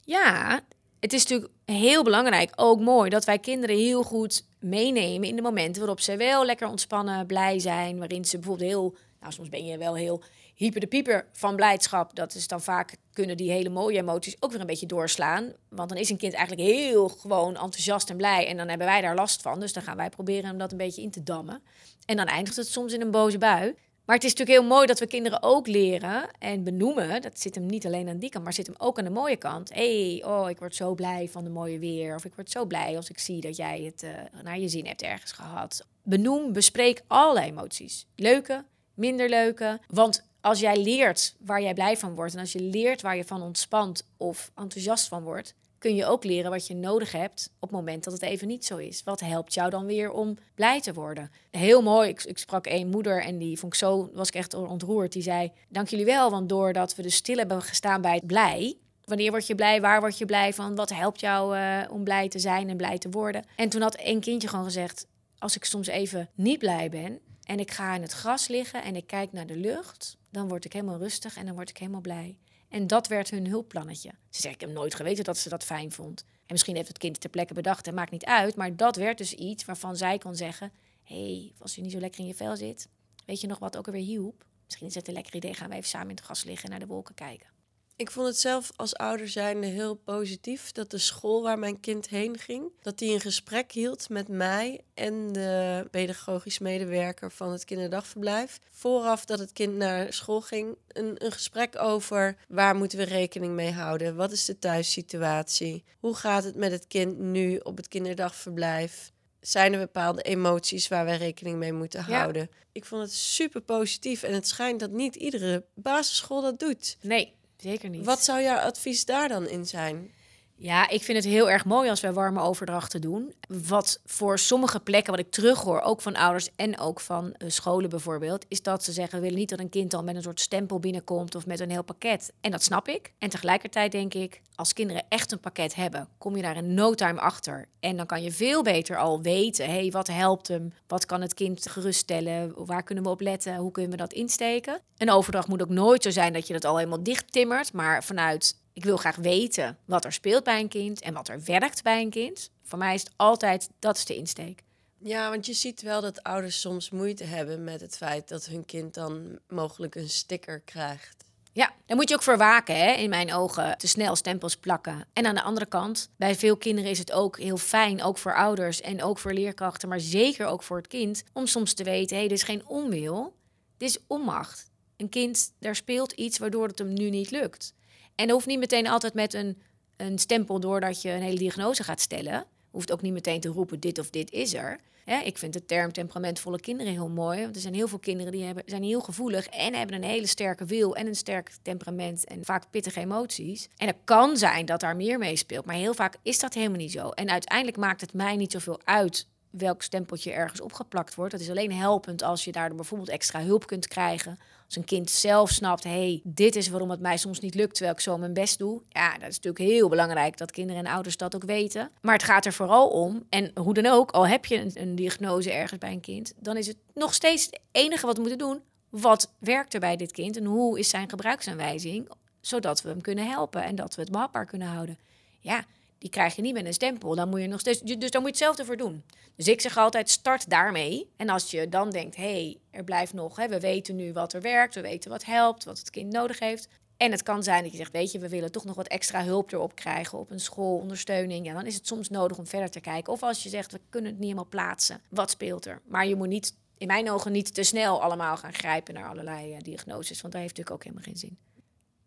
Ja, het is natuurlijk heel belangrijk, ook mooi, dat wij kinderen heel goed meenemen in de momenten waarop ze wel lekker ontspannen, blij zijn. Waarin ze bijvoorbeeld heel, nou soms ben je wel heel hyper de pieper van blijdschap. Dat is dan vaak, kunnen die hele mooie emoties ook weer een beetje doorslaan. Want dan is een kind eigenlijk heel gewoon enthousiast en blij. En dan hebben wij daar last van. Dus dan gaan wij proberen om dat een beetje in te dammen. En dan eindigt het soms in een boze bui. Maar het is natuurlijk heel mooi dat we kinderen ook leren en benoemen. Dat zit hem niet alleen aan die kant, maar zit hem ook aan de mooie kant. Hé, hey, oh, ik word zo blij van de mooie weer. Of ik word zo blij als ik zie dat jij het uh, naar je zin hebt ergens gehad. Benoem, bespreek alle emoties. Leuke, minder leuke. Want als jij leert waar jij blij van wordt en als je leert waar je van ontspant of enthousiast van wordt, kun je ook leren wat je nodig hebt op het moment dat het even niet zo is. Wat helpt jou dan weer om blij te worden? Heel mooi, ik, ik sprak één moeder en die vond ik zo, was ik echt ontroerd. Die zei, dank jullie wel, want doordat we dus stil hebben gestaan bij het blij. Wanneer word je blij, waar word je blij van? Wat helpt jou uh, om blij te zijn en blij te worden? En toen had één kindje gewoon gezegd, als ik soms even niet blij ben en ik ga in het gras liggen en ik kijk naar de lucht, dan word ik helemaal rustig en dan word ik helemaal blij. En dat werd hun hulpplannetje. Ze zei, ik heb nooit geweten dat ze dat fijn vond. En misschien heeft het kind ter plekke bedacht, en maakt niet uit. Maar dat werd dus iets waarvan zij kon zeggen, hé, hey, als je niet zo lekker in je vel zit, weet je nog wat ook alweer hielp? Misschien is het een lekker idee, gaan we even samen in het gras liggen en naar de wolken kijken. Ik vond het zelf als ouder zijnde heel positief dat de school waar mijn kind heen ging, dat die een gesprek hield met mij en de pedagogisch medewerker van het kinderdagverblijf. Vooraf dat het kind naar school ging, een, een gesprek over waar moeten we rekening mee houden, wat is de thuissituatie, hoe gaat het met het kind nu op het kinderdagverblijf. Zijn er bepaalde emoties waar wij rekening mee moeten houden? Ja. Ik vond het super positief en het schijnt dat niet iedere basisschool dat doet. Nee. Zeker niet. Wat zou jouw advies daar dan in zijn? Ja, ik vind het heel erg mooi als wij warme overdrachten doen. Wat voor sommige plekken, wat ik terughoor, ook van ouders en ook van uh, scholen bijvoorbeeld, is dat ze zeggen, we willen niet dat een kind al met een soort stempel binnenkomt of met een heel pakket. En dat snap ik. En tegelijkertijd denk ik, als kinderen echt een pakket hebben, kom je daar in no time achter. En dan kan je veel beter al weten, hey, wat helpt hem? Wat kan het kind geruststellen? Waar kunnen we op letten? Hoe kunnen we dat insteken? Een overdracht moet ook nooit zo zijn dat je dat al helemaal dicht timmert, maar vanuit, ik wil graag weten wat er speelt bij een kind en wat er werkt bij een kind. Voor mij is het altijd, dat is de insteek. Ja, want je ziet wel dat ouders soms moeite hebben met het feit dat hun kind dan mogelijk een sticker krijgt. Ja, daar moet je ook voor waken, hè? In mijn ogen. Te snel stempels plakken. En aan de andere kant, bij veel kinderen is het ook heel fijn, ook voor ouders en ook voor leerkrachten, maar zeker ook voor het kind, om soms te weten, hé, hey, dit is geen onwil, dit is onmacht. Een kind, daar speelt iets waardoor het hem nu niet lukt. En dat hoeft niet meteen altijd met een, een stempel doordat je een hele diagnose gaat stellen. Hoeft ook niet meteen te roepen, dit of dit is er. Ja, ik vind de term temperamentvolle kinderen heel mooi. Want er zijn heel veel kinderen die hebben, zijn heel gevoelig en hebben een hele sterke wil en een sterk temperament en vaak pittige emoties. En het kan zijn dat daar meer mee speelt, maar heel vaak is dat helemaal niet zo. En uiteindelijk maakt het mij niet zoveel uit welk stempeltje ergens opgeplakt wordt. Dat is alleen helpend als je daardoor bijvoorbeeld extra hulp kunt krijgen. Als een kind zelf snapt, hé, hey, dit is waarom het mij soms niet lukt, terwijl ik zo mijn best doe. Ja, dat is natuurlijk heel belangrijk dat kinderen en ouders dat ook weten. Maar het gaat er vooral om, en hoe dan ook, al heb je een, een diagnose ergens bij een kind, dan is het nog steeds het enige wat we moeten doen, wat werkt er bij dit kind en hoe is zijn gebruiksaanwijzing, zodat we hem kunnen helpen en dat we het behapbaar kunnen houden. Ja, die krijg je niet met een stempel. Dan moet je nog steeds, dus dan moet je hetzelfde voor doen. Dus ik zeg altijd, start daarmee. En als je dan denkt, hé, hey, er blijft nog, hè, we weten nu wat er werkt, we weten wat helpt, wat het kind nodig heeft. En het kan zijn dat je zegt, weet je, we willen toch nog wat extra hulp erop krijgen op een school, ondersteuning. Ja, dan is het soms nodig om verder te kijken. Of als je zegt, we kunnen het niet helemaal plaatsen, wat speelt er? Maar je moet niet, in mijn ogen, niet te snel allemaal gaan grijpen naar allerlei uh, diagnoses, want daar heeft natuurlijk ook helemaal geen zin.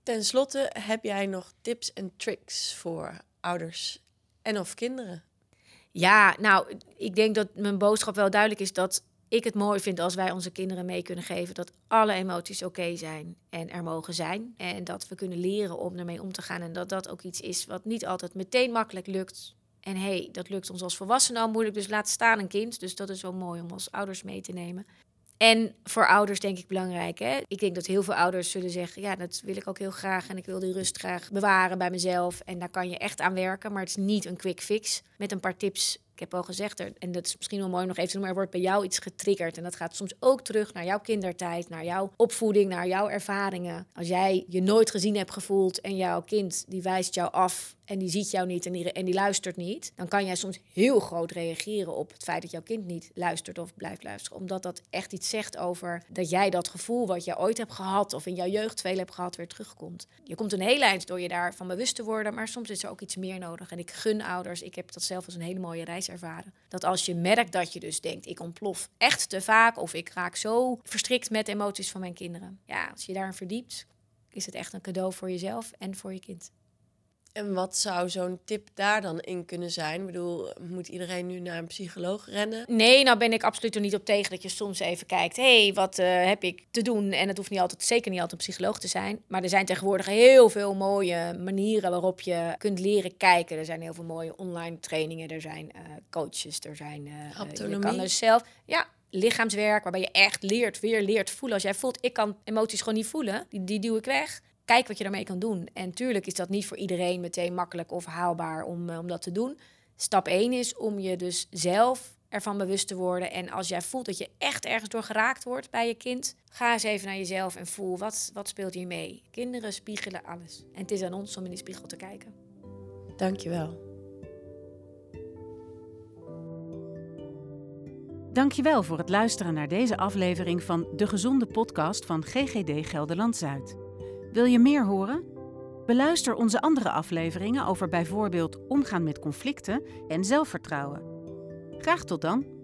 Ten slotte, heb jij nog tips en tricks voor ouders en of kinderen? Ja, nou, ik denk dat mijn boodschap wel duidelijk is dat ik het mooi vind als wij onze kinderen mee kunnen geven dat alle emoties oké zijn en er mogen zijn. En dat we kunnen leren om ermee om te gaan en dat dat ook iets is wat niet altijd meteen makkelijk lukt. En hé, hey, dat lukt ons als volwassenen al moeilijk, dus laat staan een kind. Dus dat is wel mooi om als ouders mee te nemen. En voor ouders denk ik belangrijk, hè? Ik denk dat heel veel ouders zullen zeggen, ja, dat wil ik ook heel graag en ik wil die rust graag bewaren bij mezelf. En daar kan je echt aan werken, maar het is niet een quick fix. Met een paar tips, ik heb al gezegd, er, en dat is misschien wel mooi nog even te noemen, er wordt bij jou iets getriggerd. En dat gaat soms ook terug naar jouw kindertijd, naar jouw opvoeding, naar jouw ervaringen. Als jij je nooit gezien hebt gevoeld en jouw kind die wijst jou af en die ziet jou niet en die, en die luistert niet, dan kan jij soms heel groot reageren op het feit dat jouw kind niet luistert of blijft luisteren. Omdat dat echt iets zegt over dat jij dat gevoel wat je ooit hebt gehad of in jouw jeugd veel hebt gehad weer terugkomt. Je komt een hele eind door je daarvan bewust te worden, maar soms is er ook iets meer nodig. En ik gun ouders, ik heb dat zelf als een hele mooie reis ervaren, dat als je merkt dat je dus denkt, ik ontplof echt te vaak of ik raak zo verstrikt met emoties van mijn kinderen. Ja, als je daarin verdiept, is het echt een cadeau voor jezelf en voor je kind. En wat zou zo'n tip daar dan in kunnen zijn? Ik bedoel, moet iedereen nu naar een psycholoog rennen? Nee, nou ben ik absoluut er niet op tegen dat je soms even kijkt, hé, hey, wat uh, heb ik te doen? En het hoeft niet altijd, zeker niet altijd een psycholoog te zijn. Maar er zijn tegenwoordig heel veel mooie manieren waarop je kunt leren kijken. Er zijn heel veel mooie online trainingen, er zijn uh, coaches, er zijn... Uh, Autonomie. Je kan dus zelf... Ja. Lichaamswerk, waarbij je echt leert, weer leert voelen. Als jij voelt, ik kan emoties gewoon niet voelen, die, die duw ik weg. Kijk wat je daarmee kan doen. En tuurlijk is dat niet voor iedereen meteen makkelijk of haalbaar om, om dat te doen. Stap één is om je dus zelf ervan bewust te worden. En als jij voelt dat je echt ergens door geraakt wordt bij je kind, ga eens even naar jezelf en voel, wat, wat speelt hier mee? Kinderen spiegelen alles. En het is aan ons om in die spiegel te kijken. Dankjewel. Dankjewel voor het luisteren naar deze aflevering van De Gezonde Podcast van G G D Gelderland-Zuid. Wil je meer horen? Beluister onze andere afleveringen over bijvoorbeeld omgaan met conflicten en zelfvertrouwen. Graag tot dan!